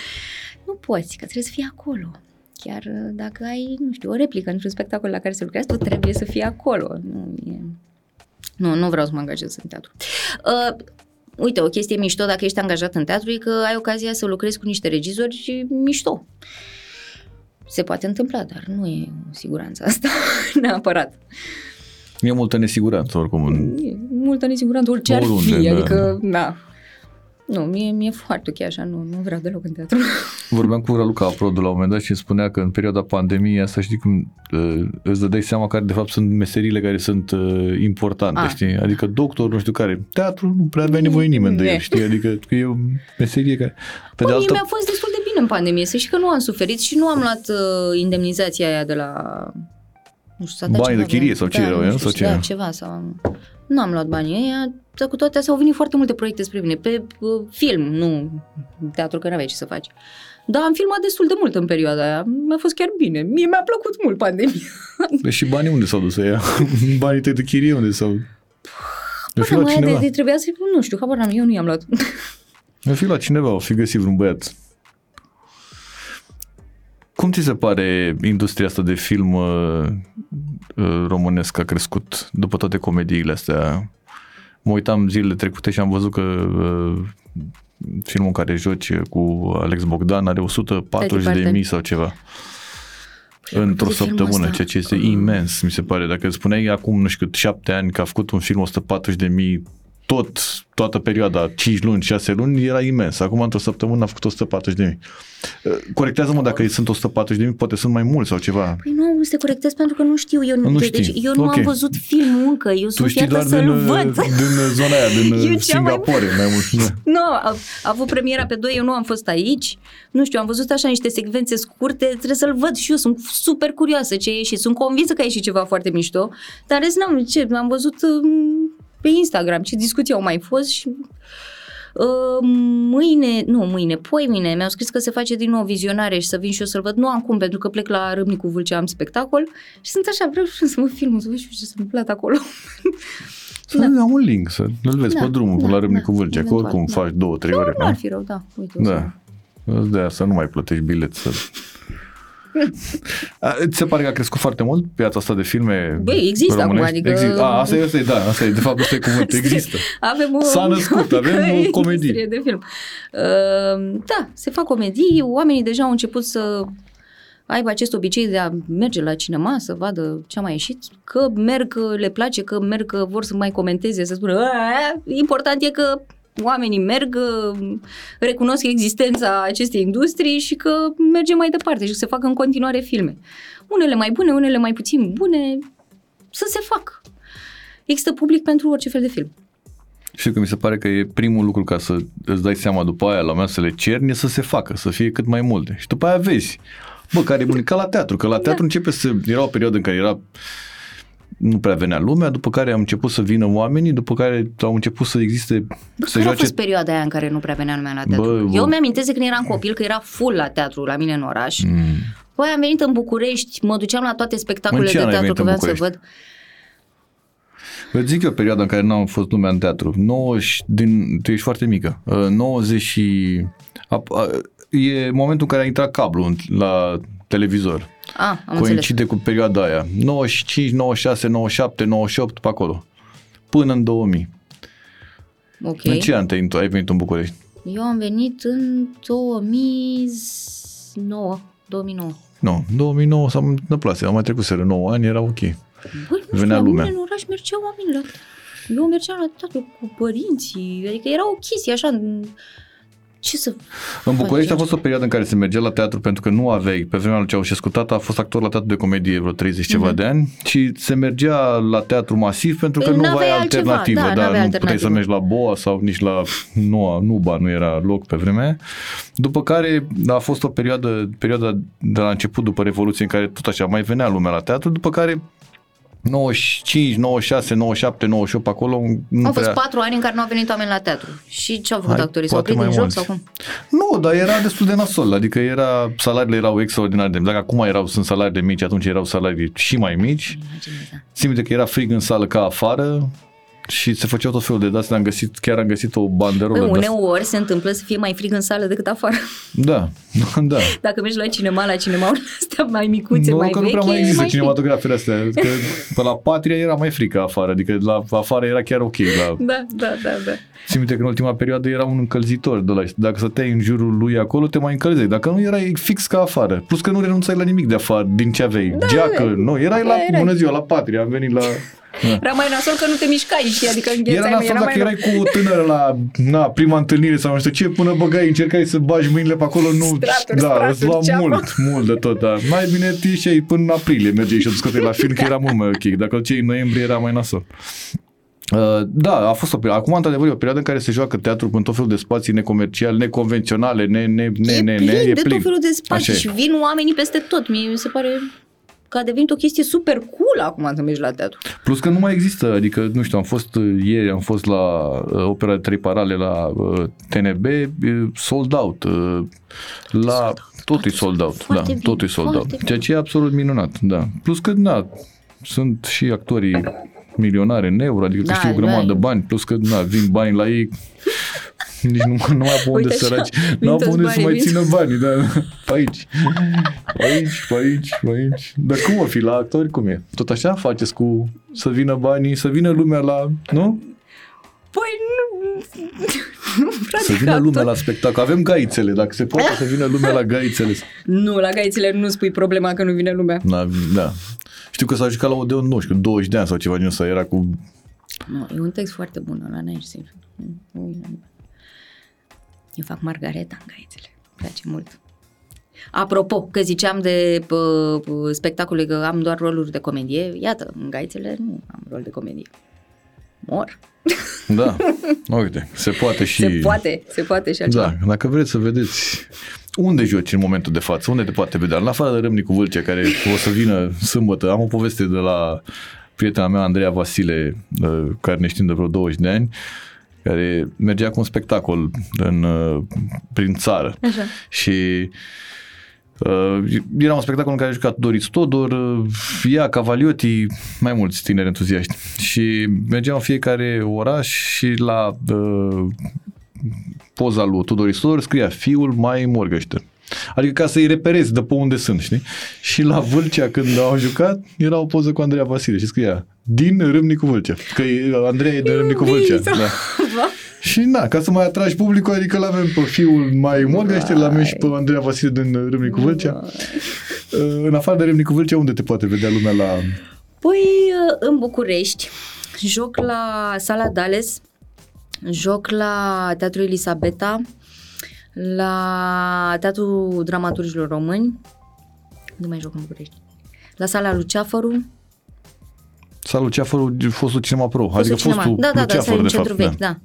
Nu poți, că trebuie să fii acolo. Chiar dacă ai, nu știu, o replică într-un spectacol la care se lucrează, tu trebuie să fii acolo. Nu e... Nu, nu vreau să mă angajez în teatru. Uh, uite, o chestie mișto dacă ești angajat în teatru e că ai ocazia să lucrezi cu niște regizori și mișto. Se poate întâmpla, dar nu e siguranța asta neapărat. E multă nesiguranță oricum. E multă nesiguranță orice ar fi, adică, da. da. Nu, mie, mie e foarte ok așa, nu, nu vreau deloc în teatru. Vorbeam cu Raluca Aprodu la un moment dat și îmi spunea că în perioada pandemiei asta, știi cum, îți dădeai seama care de fapt sunt meserile care sunt importante, A. știi? Adică doctor, nu știu care, teatru nu prea avea nevoie nimeni de el, știi? Adică e o meserie care... Pe de altă... mi-a fost destul de bine în pandemie, să știi că nu am suferit și nu am luat uh, indemnizația aia de la... Nu știu, s-a dat bani de chirie sau ce erau, nu știu, ce da, ceva sau... Nu am luat banii ăia, dar cu toate astea au venit foarte multe proiecte spre mine, pe uh, film, nu teatru, că n-aveai ce să faci. Dar am filmat destul de mult în perioada aia, mi-a fost chiar bine, mie mi-a plăcut mult pandemia. Deci și banii unde s-au dus ăia? Banii tăi de chirie unde s-au... Păi, fi luat cineva. De, de trebuia să... Nu știu, habar n-am, eu nu i-am luat. Mi-a fi luat cineva, o fi găsit vreun băiat. Cum ți se pare industria asta de film uh, uh, românesc a crescut după toate comediile astea? Mă uitam zilele trecute și am văzut că uh, filmul în care joci cu Alex Bogdan are o sută patruzeci de mii sau ceva într-o săptămână, ceea ce este imens, mi se pare. Dacă îți spuneai acum, nu știu cât, șapte ani că a făcut un film o sută patruzeci de mii tot, toată perioada, cinci luni, șase luni, era imens. Acum, într-o săptămână, a făcut o sută patruzeci de mii. Corectează-mă dacă sunt o sută patruzeci de mii, poate sunt mai mulți sau ceva. Păi nu, se corectează pentru că nu știu. Eu nu, nu, deci, eu nu okay. am văzut filmul încă, eu tu sunt chiar să-l văd. Din zona aia, din Singapore, mai, mai mult. Nu, no, a, a avut premiera pe doi, eu nu am fost aici. Nu știu, am văzut așa niște secvențe scurte, trebuie să-l văd și eu, sunt super curioasă ce a ieșit. Sunt convinsă că a ieșit ceva foarte mișto, dar în rest n-am, ce, am văzut... pe Instagram, ce discuții au mai fost și uh, mâine, nu mâine, poi mâine mi-au scris că se face din nou vizionare și să vin și eu să-l văd. Nu am cum, pentru că plec la Râmnicu Vâlcea, am spectacol și sunt așa, vreau să mă filmez, să văd și ce s-a întâmplat acolo. Să da. dau un link, să îl vezi da, pe drumul da, la Râmnicu da, Vâlcea, că oricum da. faci două, trei da, ore. Nu ar fi rău, da, uite. Da, de asta nu mai plătești bilet să... Ți se pare că a crescut foarte mult piața asta de filme? Băi, există acum, adică... Există. A, asta e, asta e, da, asta e, de fapt, asta e cuvântul, există. Avem o... S-a născut, avem o comedie. De film. Uh, da, se fac comedii, oamenii deja au început să aibă acest obicei de a merge la cinema, să vadă ce-a mai ieșit, că merg, le place, că merg, că vor să mai comenteze, să spună, important e că oamenii merg, recunosc existența acestei industrii și că merge mai departe și că se fac în continuare filme. Unele mai bune, unele mai puțin bune, să se fac. Există public pentru orice fel de film. Știu că mi se pare că e primul lucru ca să îți dai seama după aia la mea să le cerni, să se facă, să fie cât mai multe. Și după aia vezi, bă, care e bun, ca la teatru, că la teatru da. începe să... Era o perioadă în care era... nu prea venea lumea, după care am început să vină oamenii, după care au început să existe... Bă, să care joace... a fost perioada aia în care nu prea venea lumea la teatru? Bă, bă. Eu mi-amintesc când eram copil că era full la teatru la mine în oraș. Mm. Păi am venit în București, mă duceam la toate spectacolele de teatru că vreau să văd. Vă zic eu perioada în care n-am fost lumea în teatru. nouăzeci din... Tu ești foarte mică. nouăzeci și... E momentul în care a intrat cablu la televizor. Ah, coincide cu perioada aia. nouăzeci și cinci, nouăzeci și șase, nouăzeci și șapte, nouăzeci și opt, pe acolo. Până în două mii. Ok. În ce an te-ai ai venit în București? Eu am venit în două mii nouă. două mii nouă. Nu, două mii nouă s-a întâmplat. Am mai trecut seră nouă ani, era ok. Băi, nu venea lumea. În oraș mergeau oamenii la... Eu mergeam la teatru cu părinții. Adică era o chestie așa... Ce să în București a fost o perioadă în care se mergea la teatru pentru că nu aveai, pe vremea lui Ceaușescu, tata a fost actor la teatru de comedie vreo treizeci mm-hmm. ceva de ani și se mergea la teatru masiv pentru că nu aveai alternativă, da, dar nu puteai să mergi la Boa sau nici la Noua, Nuba, nu era loc pe vremea. După care a fost o perioadă, perioada de la început după Revoluție în care tot așa mai venea lumea la teatru, după care nouăzeci și cinci, nouăzeci și șase, nouăzeci și șapte, nouăzeci și opt, acolo... Nu au fost prea... patru ani în care nu au venit oameni la teatru. Și ce au făcut Hai, actorii? S-au oprit din joc sau cum? Nu, dar era destul de nasol. Adică era, salariile erau extraordinar de mici. Dacă acum erau, sunt salarii de mici, atunci erau salarii și mai mici. Țin minte că era frig în sală ca afară și se făceau tot felul de date. Am găsit, chiar am găsit o banderolă. Păi, uneori se întâmplă să fie mai frig în sală decât afară. Da, da. Dacă mergi la cinema, la cinemaurile astea mai micuțe, nu, mai vechi, nu prea mai există cinematografele astea. Că pe la Patria era mai frică afară, adică la afară era chiar ok. La... Da, da, da, da. Țin minte că în ultima perioadă era un încălzitor de la... Dacă stăteai în jurul lui acolo, te mai încălzeai. Dacă nu, erai fix ca afară. Plus că nu renunțai la nimic de afară, din ce aveai. Da, geacă, da, nu, erai da, la, bună ziua, la Patria, am venit la... Rămâi nasol că nu te mișcai, știi, adică înghețai. Era nasol dacă erai cu tânără la na, prima întâlnire sau nu știu ce, până băgai, încercai să bagi mâinile pe acolo, nu, straturi, da, îți lua mult, mult de tot, da. Mai bine ieșeai până în aprilie, mergeai și o discutei la film, că era mult mai ok. Dacă o țineai în noiembrie, era mai nasol. Da, a fost o perioadă. Acum, într-adevăr, e o perioadă în care se joacă teatru în tot felul de spații necomerciale, neconvenționale, ne, ne, ne, e ne, plin ne, de e plin. Tot felul de spații și vin oamenii peste tot. Mie mi se pare că a devenit o chestie super cool acum să mergi la teatru. Plus că nu mai există, adică, nu știu, am fost ieri, am fost la uh, Opera de Trei Parale la uh, T N B, uh, sold out. Uh, la... Tot e sold out. Da, tot e sold out. Ceea ce e absolut minunat, da. Plus că, da, sunt și actorii milionare în euro, adică da, câștig o grămadă de bani, plus că na, vin bani la ei, nici nu, nu mai apă unde săraci, nu apă unde să mai vin. Țină banii, dar pe aici, pe aici, pe aici, pe aici. Dar cum o fi la actori, cum e? Tot așa faceți cu să vină banii, să vină lumea la, nu? Păi nu, nu frate, să vină lumea la spectacol. Avem gaițele, dacă se poate să vină lumea la gaițele. Nu, la gaițele nu spui problema că nu vine lumea. Da, da. Știu că s-a jucat la Odeon, nu știu, douăzeci de ani sau ceva din ăsta, era cu... Nu, e un text foarte bun ăla, n-ai știu. Eu fac Margareta în gaițele, îmi place mult. Apropo, că ziceam de pă, pă, spectacole că am doar roluri de comedie, iată, în gaițele nu am rol de comedie. Mor. Da, uite, se poate și... Se poate, se poate și altceva. Da, dacă vreți să vedeți... Unde joci în momentul de față? Unde te poate vedea? În afară de Râmnicu Vâlcea, care o să vină sâmbătă. Am o poveste de la prietena mea, Andreea Vasile, care ne știm de vreo douăzeci de ani, care mergea cu un spectacol în, prin țară. Așa. Și uh, era un spectacol în care a jucat Tudor Istodor, ea, Cavaliotti, mai mulți tineri entuziaști. Și mergeam în fiecare oraș și la... Uh, poza lui Tudor Istodor scria fiul mai Morgăște. Adică ca să-i reperezi de pe unde sunt, știi? Și la Vâlcea, când au jucat, era o poză cu Andreea Vasile și scria din Râmnicu Vâlcea. Că Andreea e din Râmnicu Vâlcea. Da. Și na, ca să mai atragi publicul, adică l-avem pe fiul mai Morgăște, l-avem și pe Andreea Vasile din Râmnicu Vâlcea. În afară de Râmnicu Vâlcea, unde te poate vedea lumea la... Păi, în București, joc la Sala Dales, joc la Teatrul Elisabeta, la Teatrul Dramaturgilor Români, nu mai joc în București, la Sala Luceafăru. Sala Luceafăru, fostul Cinema Pro, fostul adică cinema. Fostul da, da, Luceafăru, da, de fapt. Vechi, da.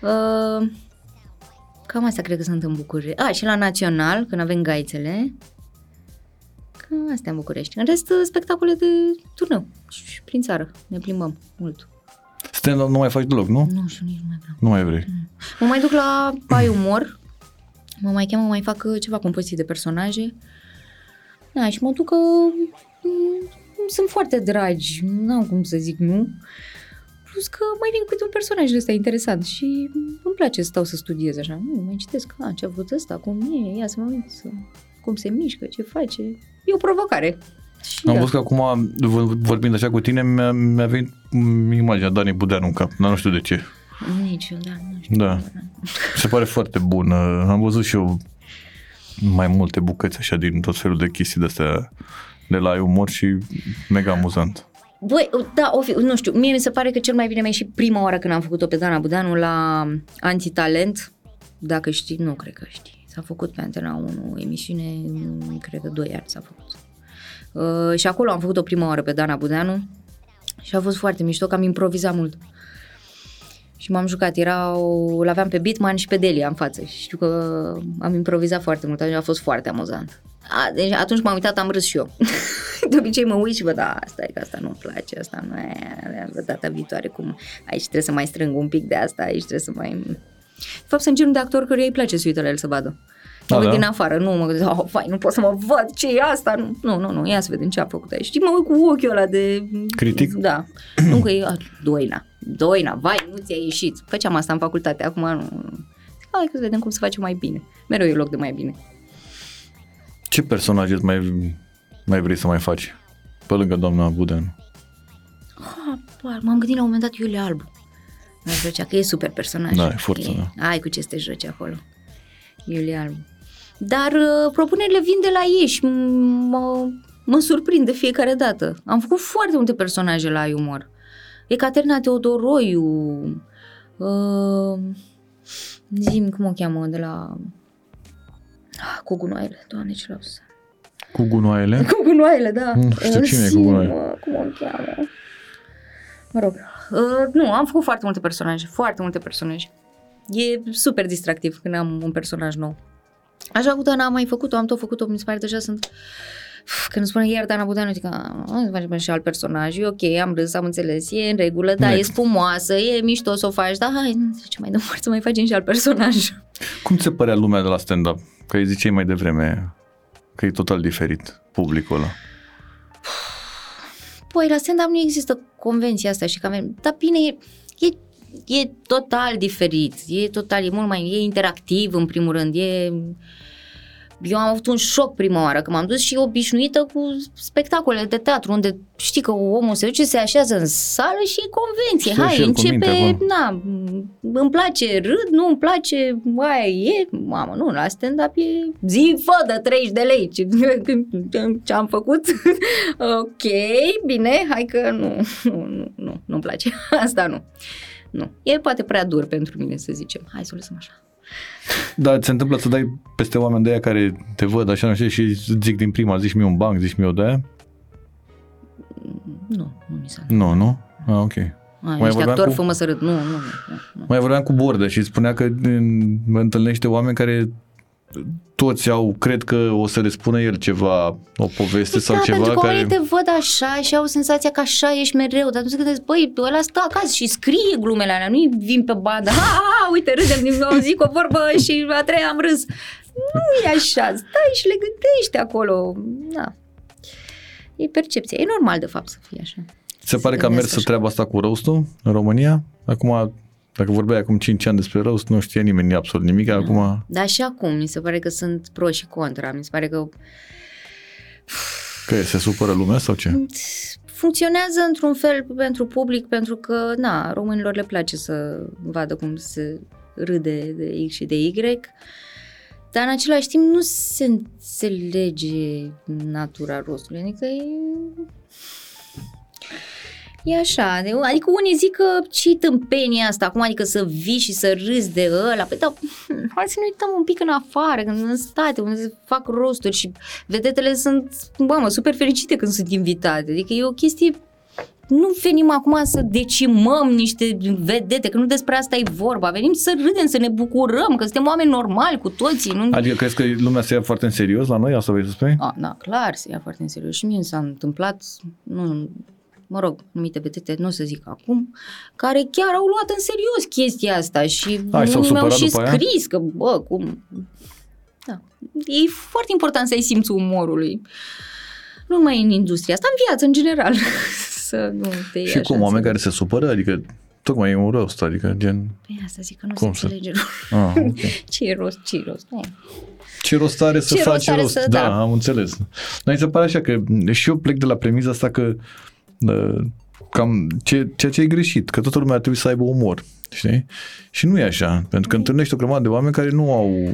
Da. Cam asta cred că sunt în București. A, și la Național, când avem gaițele. Cam astea în București. În rest, spectacole de turneu și prin țară. Ne plimbăm mult. Stand-up nu mai faci deloc, nu? Nu știu, nici nu mai vreau. Nu mai vrei. Nu. Mă mai duc la iUmor, mă mai cheamă, mai fac ceva compoziții de personaje. Da, și mă duc că sunt foarte dragi, nu am cum să zic nu. Plus că mai vin câte un personaj ăsta interesant și îmi place să stau să studiez așa. Nu, mai citesc, a, ce a vrut ăsta, cum e, ia să mă uit, să, cum se mișcă, ce face. E o provocare. Și am da. Văzut că acum, vorbind așa cu tine, mi-a, mi-a venit imaginea Dana Budeanu în cap, dar nu știu de ce. Nici eu, da, nu știu. Da. Se pare foarte bună. Am văzut și eu mai multe bucăți așa din tot felul de chestii de-astea de la iUmor și mega amuzant. Băi, da, o fi, nu știu, mie mi se pare că cel mai bine mi-a ieșit prima oară când am făcut-o pe Dana Budeanu la Antitalent. Dacă știi, nu cred că știi. S-a făcut pe Antena unu emisiune, cred că doi ani s-a făcut. Uh, și acolo am făcut-o prima oară pe Dana Budeanu și a fost foarte mișto, că am improvizat mult și m-am jucat, era o... l-aveam pe Bitman și pe Delia în față și știu că am improvizat foarte mult, a fost foarte amuzant. A, deci atunci m-am uitat, am râs și eu. De obicei mă uit și văd, da, stai că asta nu-mi place, asta nu e, data viitoare cum, aici trebuie să mai strâng un pic de asta, aici trebuie să mai... De fapt sunt genul de actor căruia îi place să uită la el să vadă. Mă da. Din afară, nu mă gândesc, oh, vai, nu pot să mă văd, ce e asta? Nu, nu, nu, nu, ia să vedem ce a făcut aici. Știi, mă uit cu ochiul ăla de... Critic? Da. Nu că e, a, doina, doina, vai, nu ți-a ieșit. Făceam asta în facultate, acum nu... Hai că să vedem cum se face mai bine. Mereu e loc de mai bine. Ce personaje mai, mai vrei să mai faci? Pe lângă doamna Budeanu. Ah, m-am gândit la un moment dat Iulia Albu. Mă zicea că e super personaj. Da, e forță, e... da. Ai cu ce să te joci acolo. Iulia Albu. Dar uh, propunerile vin de la ei și mă, mă surprind de fiecare dată. Am făcut foarte multe personaje la iUmor. Ecaterina Teodoroiu, uh, zi-mi cum o cheamă de la... Ah, cu gunoaiele, doamne ce l-au să... Cu gunoaiele? Cu gunoaiele, da. Nu știu cine e cu gunoaiele. Cum o cheamă? Mă rog. Uh, nu, am făcut foarte multe personaje, foarte multe personaje. E super distractiv când am un personaj nou. Așa cu Dana am mai făcut-o, am tot făcut-o, mi se pare deja sunt... Când spune iar Dana Budeanu, zic că nu facem și alt personaj, e ok, am râs, am înțeles, e în regulă, da, e spumoasă, e mișto să o faci, da, hai, nu știu ce mai dăm, să mai facem și alt personaj. Cum ți se părea lumea de la stand-up? Că îi ziceai mai devreme că e total diferit publicul ăla. Păi la stand-up nu există convenția asta și cam, dar bine, e... e E total diferit, e total, e mult mai, e interactiv în primul rând, e... Eu am avut un șoc prima oară, că m-am dus și obișnuită cu spectacole de teatru, unde știi că omul se duce, se așează în sală și e convenție, se hai, începe, na, îmi place, râd, nu îmi place, aia e, mamă, nu, la stand-up e zi, fă, de treizeci de lei, ce, ce am făcut, ok, bine, hai că nu, nu, nu, nu, nu-mi place, asta nu. Nu, e poate prea dur pentru mine să zicem, hai să o lăsăm așa. Dar ți se întâmplă să dai peste oameni de aia care te văd așa, nu știu, și zic din prima, zici mie un banc, zici mie o de aia? Nu, nu mi s-a întâmplat. Nu, nu? Ah, ok. A, mai ești actor, cu... fă-mă să râd. Nu, nu, nu, nu. Mai vorbeam cu Bordă și spunea că mă întâlnește oameni care toți au, cred că o să le spună el ceva, o poveste da, sau ceva care... Da, pentru că oamenii te văd așa și au senzația că așa ești mereu, dar tu se gândești, băi, ăla stă acasă și scrie glumele alea, nu-i vin pe bandă, ha, ha, uite, râdem, am zis o vorbă și a treia am râs. Nu e așa, stai și le gândești acolo, da. E percepția, e normal de fapt să fie așa. Se pare că a mers așa treaba asta cu roast-ul în România, acum... Dacă vorbeai acum cinci ani despre roast, nu știa nimeni absolut nimic, da. Acum... Dar și acum, mi se pare că sunt pro și contra, mi se pare că... Că se supără lumea sau ce? Funcționează într-un fel pentru public, pentru că, na, românilor le place să vadă cum se râde de X și de Y, dar în același timp nu se înțelege natura rostului, adică e... E așa, adică unii zic că ce-i tâmpenia asta acum, adică să vii și să râzi de ăla, păi da, hai să ne uităm un pic în afară, când în state, unde se fac rosturi și vedetele sunt, mamă, super fericite când sunt invitate, adică e o chestie, nu venim acum să decimăm niște vedete, că nu despre asta e vorba, venim să râdem, să ne bucurăm, că suntem oameni normali cu toții. Nu... Adică crezi că lumea se ia foarte în serios la noi, asta vrei să spui? A, da, clar, se ia foarte în serios și mie mi s-a întâmplat, nu... mă rog, numite vedete, nu o să zic acum, care chiar au luat în serios chestia asta și unii mi-au și scris aia? Că, bă, cum... Da. E foarte important să ai simțul umorului. Nu numai în industria asta, în viață, în general. Să nu te iei. Și așa cum, oameni care se supără, adică, tocmai e un rost, adică, gen... Păi asta zic că nu cum se înțelege să... ah, okay. Ce e rost, ce e rost, nu. Ce rost are să faci rost, rost. Să, da, da, am înțeles. Dar mi se pare așa că, și eu plec de la premiza asta că cam ce, ceea ce e greșit, că toată lumea ar trebui să aibă umor, știi? Și nu e așa, pentru că întâlnești o grămadă de oameni care nu au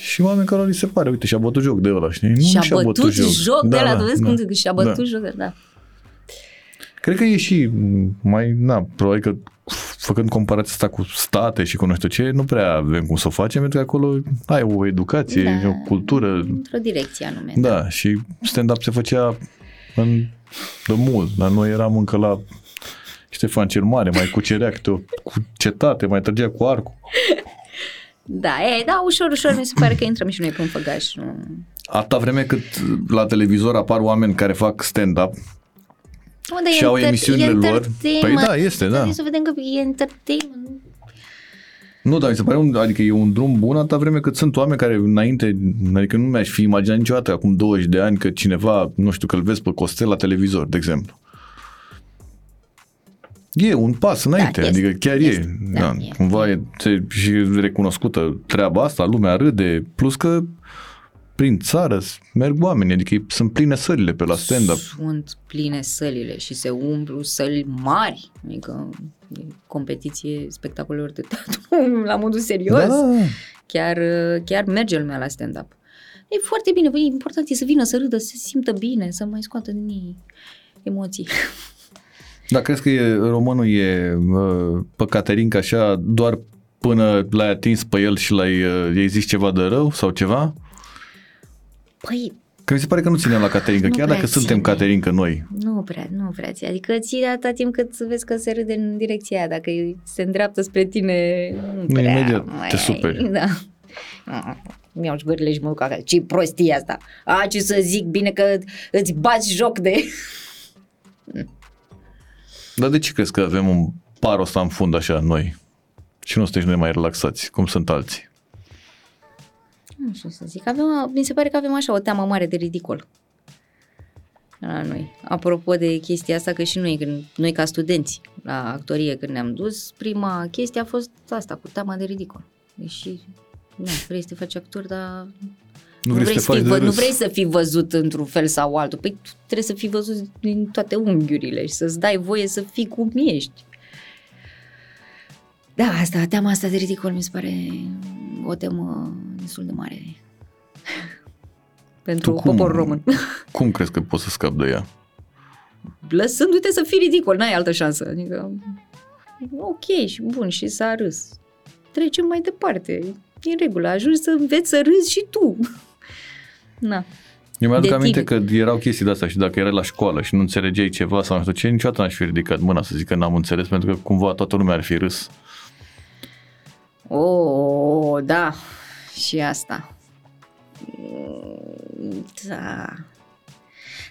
și oameni care li se pare, uite, și-a bătut joc de ăla, știi? Nu și-a, și-a bătut, bătut joc, joc da, de ăla, da, vezi da, cum zic, și-a bătut da. joc de da. Cred că e și mai, na, probabil că făcând comparația asta cu state și cu nu știu ce, nu prea avem cum să o facem, pentru că acolo ai o educație, da, o cultură. Într-o direcție anume. Da, da, și stand-up se făcea în de mult, dar noi eram încă la Ștefan cel Mare, mai cucerea câte o cetate, mai trăgea cu arcul. Da, e, da, ușor, ușor mi se pare că intrăm și noi pe un făgaș. Nu... Atâta vreme cât la televizor apar oameni care fac stand-up. Unde și e au inter- emisiunile lor. Păi da, este, da. Trebuie să vedem că e entertainment. Nu, dar mi se pare, un, adică e un drum bun atâta vreme cât sunt oameni care înainte, adică nu mi-aș fi imaginat niciodată acum douăzeci de ani că cineva, nu știu, că îl vezi pe Costel la televizor, de exemplu. E un pas înainte, da, este, adică chiar este, e. Da, da, e. Cumva e și recunoscută treaba asta, lumea râde, plus că prin țară merg oameni, adică sunt pline sălile pe la stand-up. Sunt pline sălile și se umplu săli mari, adică competiție spectacolelor de teatru la modul serios. Da. Chiar, chiar merge lumea la stand-up. E foarte bine, e important e să vină, să râdă, să se simtă bine, să mai scoată din ei emoții. Dar crezi că e, românul e pe Caterinca așa doar până l-ai atins pe el și l-ai, i-ai zis ceva de rău sau ceva? Păi... Că mi se pare că nu ținem la Caterinca, chiar dacă ține. Suntem Caterinca noi. Nu prea, nu prea ține. Adică ții atâta timp cât vezi că se râde în direcția aia, dacă se îndreaptă spre tine, nu prea. Imediat te superi. Da. Mi-au șbârle și mă duc acasă. Ce prostie asta! A, ce să zic, bine că îți bați joc de... Dar de ce crezi că avem un par ăsta în fund așa noi? Și nu suntem noi mai relaxați, cum sunt alții? Nu știu să zic, avem, mi se pare că avem așa o teamă mare de ridicol la noi. Apropo de chestia asta, că și noi, când, noi ca studenți la actorie când ne-am dus, prima chestie a fost asta, cu teama de ridicol. Deși, nu, vrei să te faci actor, dar nu vrei, vrei să fii, nu vrei să fii văzut într-un fel sau altul. Păi trebuie să fii văzut din toate unghiurile și să-ți dai voie să fii cum ești. Da, asta, teama asta de ridicol mi se pare o temă destul de mare pentru cum, popor român. Cum crezi că poți să scapi de ea? Lăsându-te să fii ridicol, n-ai altă șansă. Adică, ok, și bun, și s-a râs. Trecem mai departe. În regulă, ajungi să înveți să râzi și tu. Na. Eu mi-aduc aminte că erau chestii de astea și dacă erai la școală și nu înțelegeai ceva sau nu știu ce, niciodată n-aș fi ridicat mâna să zic că n-am înțeles, pentru că cumva toată lumea ar fi râs. Oh, da, și asta. Da.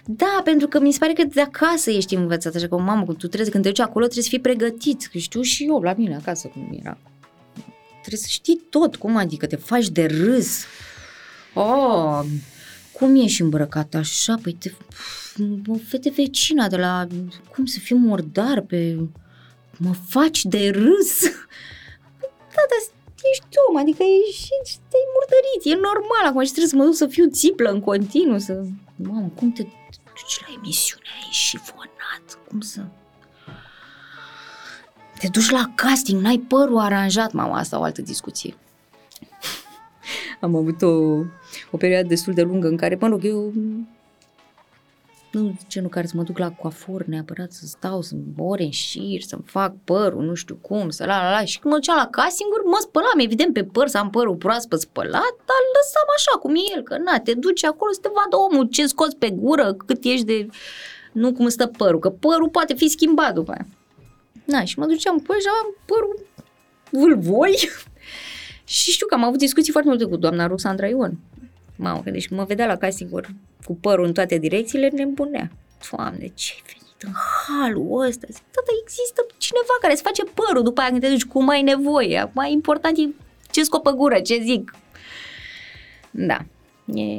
Da, pentru că mi se pare că de acasă ești învățat, așa că, mamă, tu trebuie, când te duci acolo trebuie să fii pregătit, că știu și eu la mine acasă cum era. Trebuie să știi tot, cum adică, te faci de râs. Oh, cum ești îmbrăcat așa, păi te... O fete vecina de la... Cum să fii murdar pe... Mă faci de râs... Da, dar ești om, adică ești, te-ai murdărit, e normal acum și trebuie să mă duc să fiu țiplă în continuu, să... Mamă, cum te duci la emisiune, ai șifonat, cum să... Te duci la casting, n-ai părul aranjat, mama, asta o altă discuție. Am avut o, o perioadă destul de lungă în care, mă rog, eu... Nu, ce nu care să mă duc la coafor neapărat, să stau, să-mi ore în șir, să-mi fac părul, nu știu cum, să la la la. Și când mă duceam la casting-uri, mă spălam, evident, pe păr, să am părul proaspăt spălat, dar lăsam așa cum e el, că na, te duci acolo să te vadă omul ce scoți pe gură, cât ești de... Nu cum stă părul, că părul poate fi schimbat după aia. Na, și mă duceam pe așa, părul vâlvoi. Și știu că am avut discuții foarte multe cu doamna Roxandra Ion. Mamă, că deci mă vedea la casting-uri cu părul în toate direcțiile, nebunea. Doamne, ce-ai venit în halul ăsta? Zic, tata, există cineva care îți face părul după aia când te duci cum ai nevoie. Acum, important e ce scopă gură, ce zic. Da. E...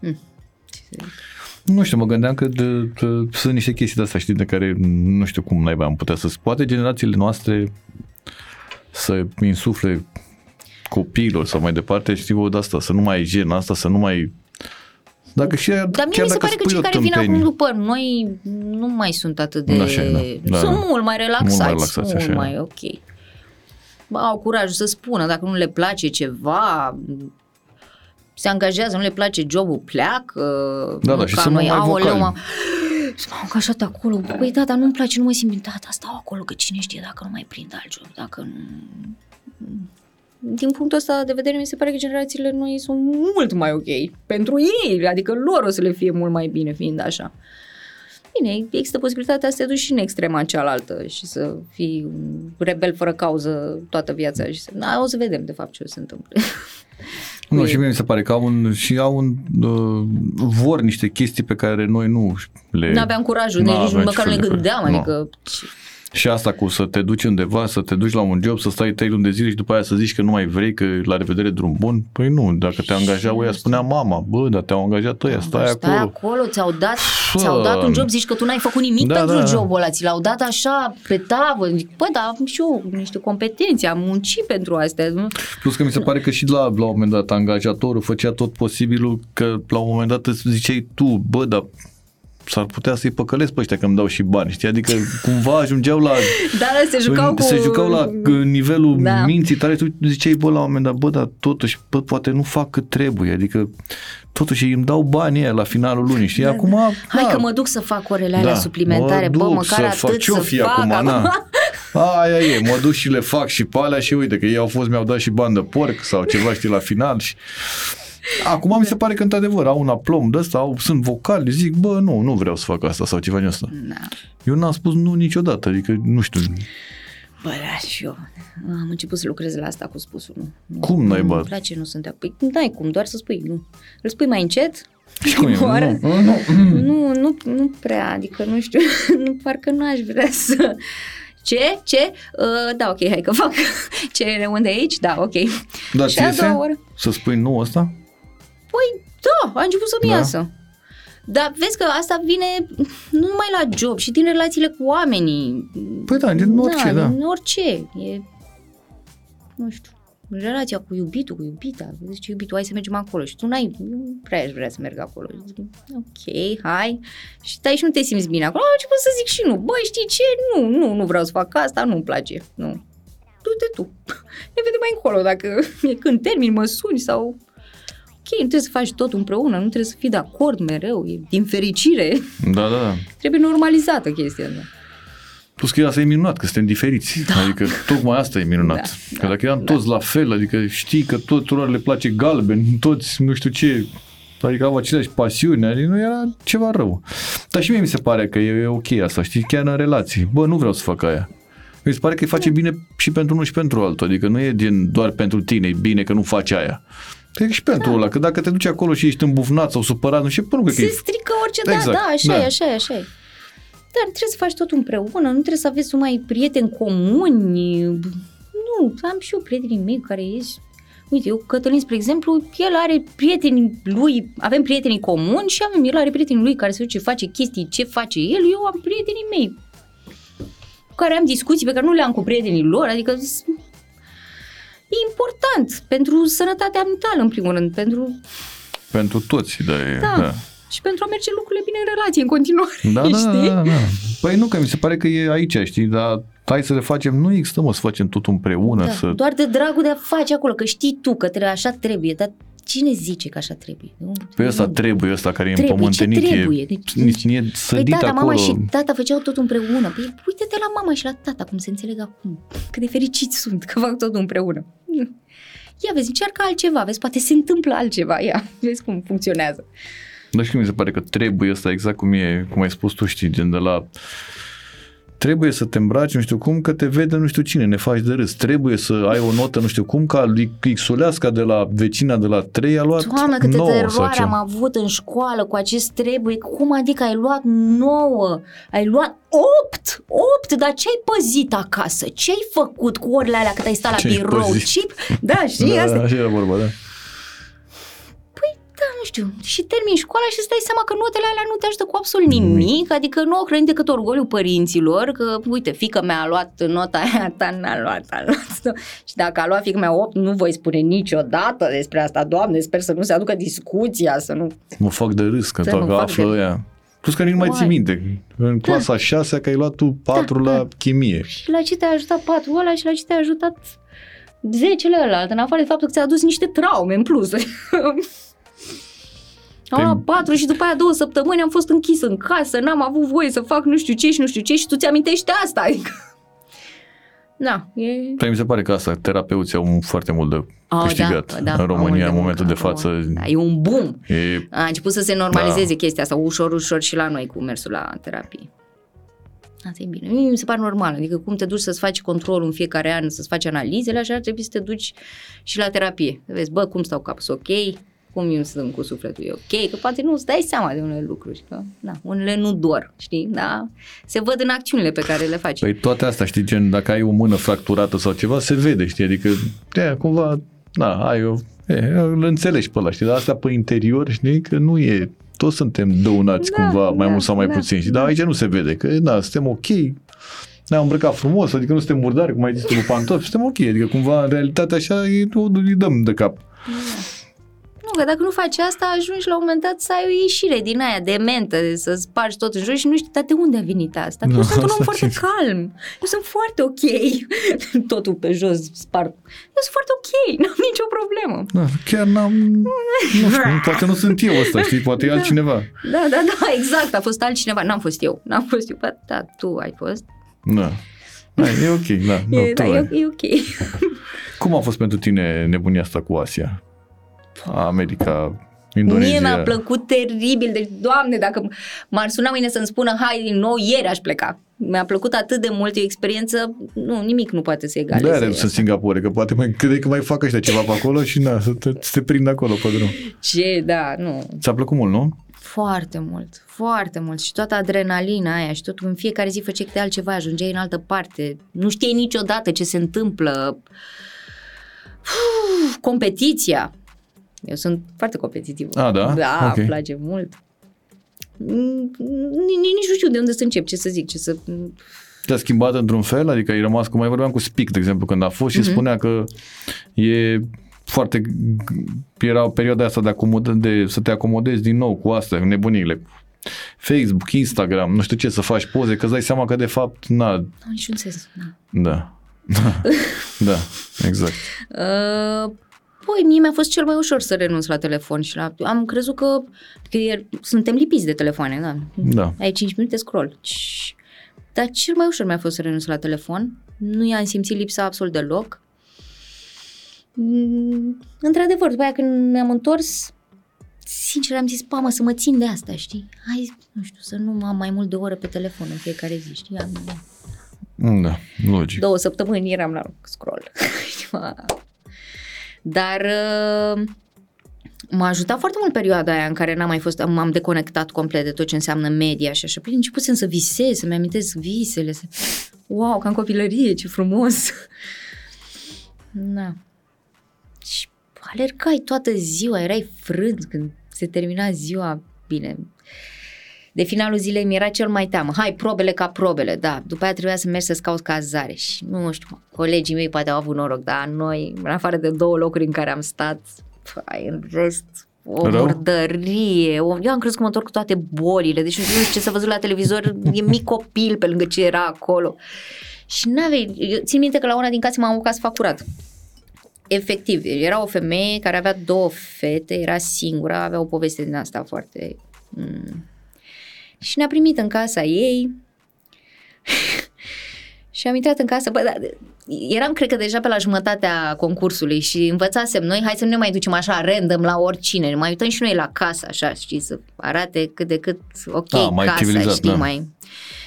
Hm. Ce să zic? Nu știu, mă gândeam că de, de, sunt niște chestii de astea, știi, de care nu știu cum naiba am putea să... Poate generațiile noastre să insufle... copiilor sau mai departe, știu, de asta, să nu mai ai gen, asta, să nu mai... Dacă și aia, dar mie mi se pare că cei care vin acum după noi nu mai sunt atât de... Așa, da. Sunt da. mult mai relaxați, mult mai, relaxați, mult așa, mai da. ok. Bă, au curajul să spună, dacă nu le place ceva, se angajează, nu le place jobul, pleacă. Da, da, și să nu mai vocali. M-am angajat acolo, păi da, dar nu-mi place, nu mă simt, da, dar stau acolo, că cine știe dacă nu mai prind alt job, dacă nu... Din punctul ăsta de vedere, mi se pare că generațiile noi sunt mult mai ok pentru ei, adică lor o să le fie mult mai bine fiind așa. Bine, există posibilitatea să te duci și în extrema cealaltă și să fii un rebel fără cauză toată viața și să... Da, o să vedem de fapt ce o să se întâmple. Nu, și mie mi se pare că au un, și au un, uh, vor niște chestii pe care noi nu le... N-aveam curajul, nici nici măcar nu le gândeam, adică... Și asta cu să te duci undeva, să te duci la un job, să stai trei luni de zile și după aia să zici că nu mai vrei, că la revedere drum bun, păi nu, dacă te angajau ea spunea mama, bă, dar te-au angajat ăia, stai acolo. Stai acolo, ți-au dat, ți-au dat un job, zici că tu n-ai făcut nimic da, pentru da. jobul ăla, ți l-au dat așa pe tavă, zic, bă, dar am și eu niște competențe, am muncit pentru astea. Plus că mi se pare că și la, la un moment dat angajatorul făcea tot posibilul că la un moment dat îți ziceai tu, bă, dar... s-ar putea să-i păcălesc pe ăștia că îmi dau și bani, știi? Adică cumva ajungeau la... Da, se jucau, în, cu... se jucau la nivelul da. minții tale. Tu ziceai, bă, la un moment dat, bă, dar totuși, bă, poate nu fac cât trebuie, adică totuși îmi dau banii la finalul lunii, știi? Da, acum, da. Hai că mă duc să fac orele alea da, suplimentare, mă bă, măcar atât fac, să fac. Acum, acum. Na. Aia e, mă duc și le fac și pe alea și uite că ei au fost, mi-au dat și bani de porc sau ceva, știi, la final și... Acum mi se pare că într-adevăr au un aplomb de ăsta, au, sunt vocali, zic, bă, nu, nu vreau să fac asta sau ceva din ăsta. Da. Eu n-am spus nu niciodată, adică nu știu. Bă, da, și eu am început să lucrez la asta cu spusul nu. Cum n-ai bat? Îmi place, nu sunt de... Păi n-ai cum, doar să spui nu. Îl spui mai încet. Și cum e? Nu, nu, nu, nu, nu prea, adică nu știu, parcă nu aș vrea să... Ce? Ce? Uh, da, ok, hai că fac. Ce, unde aici? Da, ok. Dar și a doua oră. Să spui nu ăsta? Păi, da, a început să-mi da. iasă. Dar vezi că asta vine nu numai la job, și din relațiile cu oamenii. Păi da, din orice, da. Din orice. E, nu știu, relația cu iubitul, cu iubita. Zice iubitul, hai să mergem acolo. Și tu n-ai, nu prea aș vrea să merg acolo. Zic, ok, hai. Și stai și nu te simți bine acolo. Am început să zic și nu. Băi, știi ce? Nu, nu, nu vreau să fac asta, nu-mi place. Nu. Du-te tu. Ne vedem mai încolo. Dacă când termin, mă suni sau... Okay, nu trebuie să faci tot împreună, nu trebuie să fii de acord mereu, e din fericire. Da, da. Trebuie normalizată chestia asta. Plus că asta e minunat, că suntem diferiți. Da. Adică tocmai asta e minunat. Da, că dacă eram da. toți la fel, adică știi că tuturor le place galben, toți nu știu ce, adică au aceleași pasiuni, adică nu era ceva rău. Dar și mie mi se pare că e ok asta, știi, chiar în relații. Bă, nu vreau să fac aia. Mi se pare că îi face bine și pentru unul și pentru altul, adică nu e din doar pentru tine, e bine că nu faci aia. Cred că și pentru da. ăla, că dacă te duci acolo și ești îmbufnat sau supărat, nu știu, până că... Se că strică orice, exact. da, da, așa da. e, așa e, așa e. Dar trebuie să faci tot împreună, nu trebuie să aveți numai prieteni comuni. Nu, am și eu prietenii mei care ești... Uite, eu, Cătălin, spre exemplu, el are prietenii lui, avem prietenii comuni și avem, el are prietenii lui care se duce, face chestii, ce face el, eu am prietenii mei cu care am discuții pe care nu le-am cu prietenii lor, adică... E important pentru sănătatea mentală, în primul rând, pentru... Pentru toți, da, e, da. da. Și pentru a merge lucrurile bine în relație, în continuare, da, știi? Da, da, da. Păi nu, că mi se pare că e aici, știi, dar hai să le facem, nu există, mă, să facem tot împreună, da, să... Doar de dragul de a face acolo, că știi tu că trebuie, așa trebuie, dar cine zice că așa trebuie? Păi ăsta trebuie, ăsta care trebuie, e împământenit, ce trebuie? Deci, e, e sădit acolo. Păi tata, mama și tata făceau tot împreună. Păi uite-te la mama și la tata, cum se înțeleg acum. Cât de fericiți sunt că fac tot împreună. Ia vezi, încearcă altceva, vezi, poate se întâmplă altceva, ia, vezi cum funcționează. Dar și mi se pare că trebuie ăsta, exact cum e, cum ai spus tu, știi, gen de la... Trebuie să te îmbraci nu știu cum că te vede nu știu cine, ne faci de râs. Trebuie să ai o notă nu știu cum ca Xuleasca de la vecina de la trei a luat nouă. Doamne, câte teroare am avut în școală cu acest trebuie. Cum adică ai luat nouă? Ai luat opt? opt? Dar ce ai păzit acasă? Ce ai făcut cu orele alea cât ai stat la birou? Chip? Da, știi da, asta? Așa era vorba, da. Da, nu știu, și termini școala și îți dai seama că notele alea nu te ajută cu absolut nimic, adică nu au hrănit decât orgoliul părinților, că uite, fiica mea a luat nota aia, ta n-a luat, a luat. Și dacă a luat fiica mea opt, nu voi spune niciodată despre asta, Doamne, sper să nu se aducă discuția, să nu... Mă fac de râs că toată află ea. Plus că nici nu mai ții minte, în clasa șasea că ai luat tu patru da, la da. chimie. Și la ce te-a ajutat patru ăla și la ce te-a ajutat zecele ăla, în afară de faptul că ți-a adus niște traume în plus. A, patru și după aia două săptămâni am fost închis în casă, n-am avut voie să fac nu știu ce și nu știu ce și tu ți-amintești asta, adică... Da, e... Păi mi se pare că asta, terapeuții au foarte mult de câștigat oh, da, da, în România în momentul de față. Da, e un boom. E... A început să se normalizeze da. chestia asta ușor, ușor și la noi cu mersul la terapie. Asta e bine. Mi se pare normal, adică cum te duci să-ți faci controlul în fiecare an, să-ți faci analizele, așa ar trebui să te duci și la terapie. Vezi, bă, cum stau capul, ok? Cum eu stăm cu sufletul, e ok, că poate nu îți dai seama de unele lucruri, că na, unele nu dor, știi, da, se văd în acțiunile pe care le faci. Păi toate astea, știi, gen, dacă ai o mână fracturată sau ceva, se vede, știi, adică, e, cumva, na, ai o, e, îl înțelegi pe ăla, știi, dar asta pe interior, știi, că nu e, toți suntem dăunați da, cumva, mai da, mult sau mai da, puțin, știi, da. dar aici nu se vede, că, na, suntem ok, ne-am îmbrăcat frumos, adică nu suntem murdari, cum ai zis, cu pantofi, suntem ok, adică cumva, în realitate așa, e, o, îi dăm de cap. Da. Nu, că dacă nu faci asta, ajungi la un moment dat să ai o ieșire din aia de mentă, de să spargi tot în jos și nu știi, dar de unde a venit asta? No, eu sunt un om foarte fi... calm, eu sunt foarte ok, totul pe jos sparg, eu sunt foarte ok, n-am nicio problemă. Da, chiar n-am, nu știu, poate nu sunt eu ăsta, știi, poate e da. altcineva. Da, da, da, exact, a fost altcineva, n-am fost eu, n-am fost eu, da, da tu ai fost. Da. Da, e ok, da, da, e, da e ok. Cum a fost pentru tine nebunia asta cu Asia? America, Indonezia. Mie mi-a plăcut teribil, deci, Doamne, dacă m-ar suna mâine să-mi spună hai din nou, ieri aș pleca. Mi-a plăcut atât de mult, e o experiență, nu, nimic nu poate să egaleze. De-aia sunt Singapore, că poate mai, crede că mai fac ăștia ceva pe acolo și na, să te, te prind acolo pe drum. Ce, da, nu. Ți-a plăcut mult, nu? Foarte mult, foarte mult și toată adrenalina aia și tot în fiecare zi făceai câte altceva, ajungeai în altă parte, nu știi niciodată ce se întâmplă. Uf, competiția. Eu sunt foarte competitivă. Ah, da? Da, okay. Îmi place mult. Nici nu știu de unde să încep, ce să zic, ce să... Te-a schimbat într-un fel? Adică ai rămas, cum mai vorbeam cu Spic, de exemplu, când a fost și mm-hmm. spunea că e foarte... Era perioada asta de, acomod... de să te acomodezi din nou cu astea, nebunile. Facebook, Instagram, nu știu ce, să faci poze, că îți dai seama că de fapt... Na... Nu, niciun sens. Na. Da. Da, exact. Uh... Păi, mie mi-a fost cel mai ușor să renunț la telefon și la... Am crezut că, că e, suntem lipiți de telefoane, da? Da. Ai cinci minute, scroll. Dar cel mai ușor mi-a fost să renunț la telefon. Nu i-am simțit lipsa absolut deloc. Într-adevăr, după aia când ne-am întors, sincer am zis, pamă, să mă țin de asta, știi? Hai, nu știu, să nu am mai mult de o oră pe telefon în fiecare zi, știi? Da, logic. Două săptămâni eram la scroll. Dar uh, m-a ajutat foarte mult perioada aia în care n-am mai fost, m-am deconectat complet de tot ce înseamnă media și așa. Păi începusem să visez, să-mi amintesc visele. Să... Wow, ca în copilărie, ce frumos! Da. Și alergai toată ziua, erai frânt când se termina ziua. Bine, de finalul zilei mi era cel mai teamă. Hai, probele ca probele, da. După aia trebuia să mergi să-ți cauți cazare și nu știu, colegii mei poate au avut noroc, dar noi, în afară de două locuri în care am stat, hai, în rest, o murdărie. O... Eu am crezut că mă întorc cu toate bolile, deci nu știu ce s-a văzut la televizor, e mic copil pe lângă ce era acolo. Și n-avei, eu țin minte că la una din case m-am apucat să fac curat. Efectiv, era o femeie care avea două fete, era singură, avea o poveste din asta foarte... Mm. Și ne-a primit în casa ei și am intrat în casă. Bă, da, eram, cred că, deja pe la jumătatea concursului și învățasem noi, hai să nu ne mai ducem așa random la oricine, ne mai uităm și noi la casă, așa, știi, să arate cât de cât ok da, mai casa, știi, da. mai...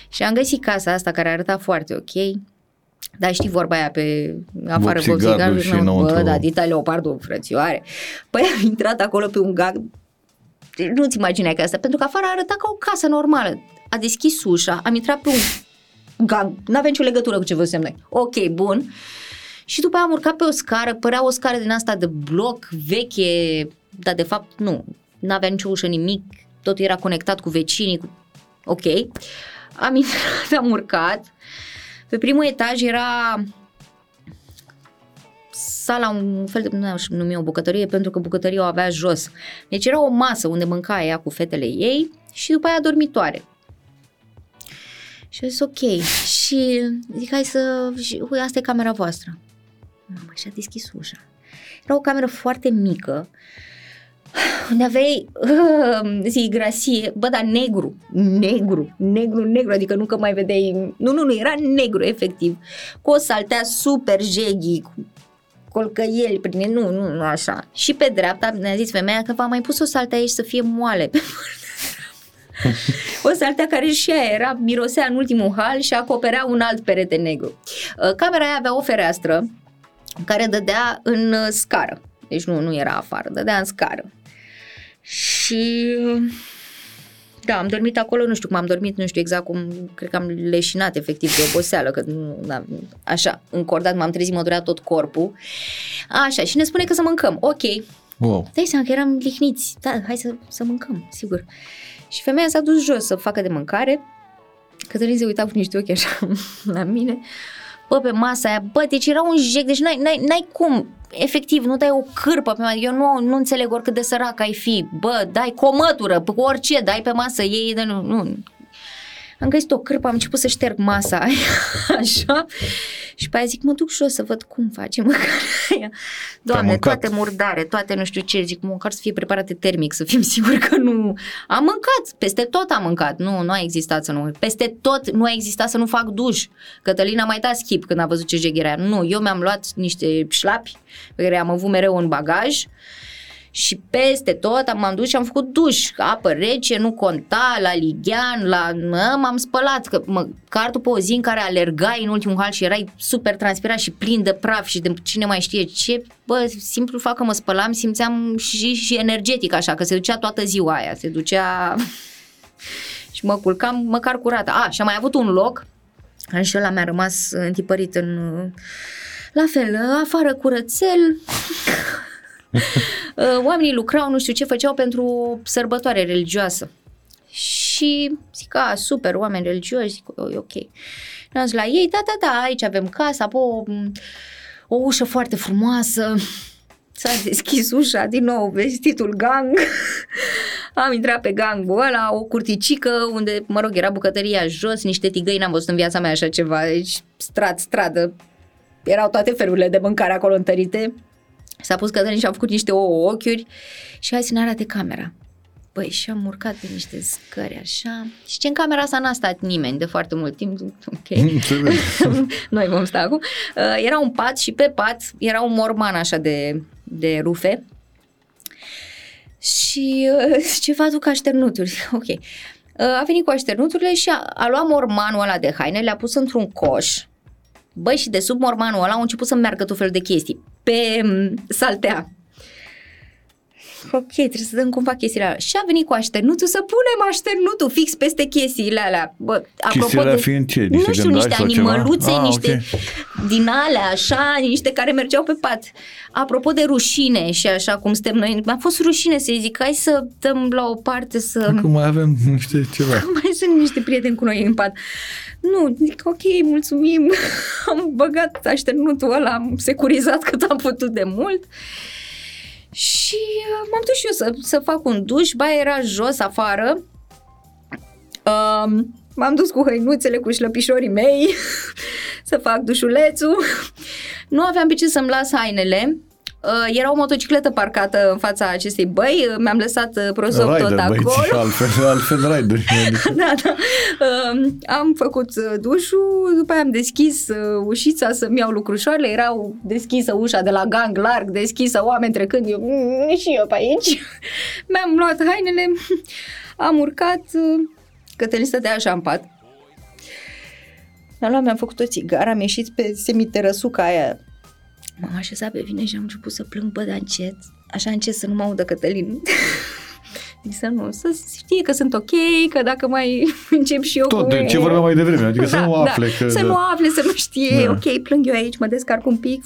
Și am găsit casa asta care arăta foarte ok, dar știi vorba aia pe afară, vopsigardul și înăuntru. Bă, da, dita leopardul, frățioare. Păi am intrat acolo pe un gag. Nu-ți imaginai că asta, pentru că afară arăta ca o casă normală. A deschis ușa, am intrat pe un gang, n-avea nicio legătură cu ce văzusem noi. Ok, bun. Și după aia am urcat pe o scară, părea o scară din asta de bloc veche, dar de fapt nu, n-avea nicio ușă, nimic, tot era conectat cu vecinii. Cu... Ok. Am intrat, am urcat. Pe primul etaj era... sala, un fel de, nu aș numi o bucătărie, pentru că bucătăria o avea jos. Deci era o masă unde mânca ea cu fetele ei și după aia dormitoare. Și eu zis, ok. Și zic, hai să... Și, ui, asta e camera voastră. Mamă, și-a deschis ușa. Era o cameră foarte mică, unde aveai uh, zi, grasie, bă, dar negru, negru, negru, negru, adică nu că mai vedeai... Nu, nu, nu, era negru, efectiv. Cu o saltea super jeghi, colcăieli prin... Nu, nu, nu, așa. Și pe dreapta ne-a zis femeia că v-a mai pus o saltea aici să fie moale. O saltea care și aia era, mirosea în ultimul hal și acoperea un alt perete negru. Camera aia avea o fereastră care dădea în scară. Deci nu, nu era afară, dădea în scară. Și... Da, am dormit acolo, nu știu cum am dormit, nu știu exact cum, cred că am leșinat efectiv de oboseală, că nu, da, așa, încordat, m-am trezit, mă durea tot corpul. Așa, și ne spune că să mâncăm, ok. Wow. Dai seama că eram lihniți, da, hai să, să mâncăm, sigur. Și femeia s-a dus jos să facă de mâncare, Cătălin se uita cu niște ochi așa la mine, bă, pe masa aia, bă, deci era un jec, deci n-ai, n-ai, n-ai cum, efectiv, nu dai o cârpă pe masă, eu nu, nu înțeleg oricât de sărac ai fi, bă, dai cu o mătură, cu orice, dai pe masă, ei, nu, nu. Am găsit o cârpă, am început să șterg masa aia, așa, și pe aia zic, mă duc și eu să văd cum facem mâncarea aia. Doamne, toate murdare, toate nu știu ce, zic, măcar să fie preparate termic, să fim siguri că nu... Am mâncat, peste tot am mâncat, nu, nu a existat să nu... Peste tot nu a existat să nu fac duș. Cătălina mai dat schip când a văzut ce jegherea. Nu, eu mi-am luat niște șlapi pe care am avut mereu în bagaj. Și peste tot m-am dus și am făcut duș, apă rece, nu conta, la lighean, la... m-am spălat, că măcar după o zi în care alergai în ultimul hal și erai super transpirat și plin de praf și de cine mai știe ce, bă, simplu fac că mă spălam, simțeam și, și energetic așa, că se ducea toată ziua aia, se ducea și mă culcam măcar curată. A, și am mai avut un loc, și ăla mi-a rămas întipărit în... La fel, afară curățel... Oamenii lucrau, nu știu ce făceau pentru o sărbătoare religioasă. Și zic, a, super, oameni religioși, zic, e ok. Ne-am zis la ei, da, da, da, aici avem casa, apoi o, o ușă foarte frumoasă. S-a deschis ușa, din nou vestitul gang. Am intrat pe gangul ăla, o curticică unde, mă rog, era bucătăria jos, niște tigăi, n-am văzut în viața mea așa ceva. Deci, strat, stradă, erau toate felurile de mâncare acolo întărite. S-a pus Cătălin și am făcut niște ouă ochiuri și hai să ne arate camera. Băi, și am urcat pe niște scări așa. Și ce în camera asta n-a stat nimeni de foarte mult timp. Ok. Noi vom sta acum. Uh, era un pat și pe pat era un morman așa de, de rufe. Și uh, ceva duc așternuturi. Ok. Uh, a venit cu așternuturile și a, a luat mormanul ăla de haine, le-a pus într-un coș. Băi, și de sub mormanul ăla au început să meargă tot felul de chestii. Pe saltea. Ok, trebuie să dăm cumva chestiile alea. Și a venit cu așternutul să punem așternutul fix peste chestiile alea. Bă, apropo de, fiind ce? Niște nu știu, niște animăluțe, ah, niște okay. din alea, așa, niște care mergeau pe pat. Apropo de rușine și așa cum suntem noi, mi-a fost rușine să-i zic, hai să dăm la o parte să... Acum mai avem niște ceva. Mai sunt niște prieteni cu noi în pat. Nu, zic, ok, mulțumim, am băgat așternutul ăla, am securizat cât am putut de mult. Și m-am dus și eu să, să fac un duș, baia era jos, afară, um, m-am dus cu hăinuțele, cu șlăpișorii mei să fac dușulețul, nu aveam pe ce să-mi las hainele, uh, era o motocicletă parcată în fața acestei băi, mi-am lăsat prosop rider, tot acolo. Băieți, altfel, altfel rider. Da, da. Um, am făcut dușul, după aia am deschis ușița să-mi iau lucrușoarele, erau deschisă ușa de la gang larg, deschisă, oameni trecând, eu, și eu pe aici. Mi-am luat hainele, am urcat, Cătălin stătea așa în pat. Mi-am luat, mi-am făcut o țigară, am ieșit pe semitărăsuca aia. M-am așezat pe vine și am început să plâng, bă, de încet, așa încet să nu mă audă Cătălin. Zic să nu, să știe că sunt ok, că dacă mai încep și eu tot, cu... Tot, de ce vorbeam mai devreme, adică da, să nu afle da, că... Să da. nu afle, să nu știe, da. Ok, plâng eu aici, mă descarc un pic...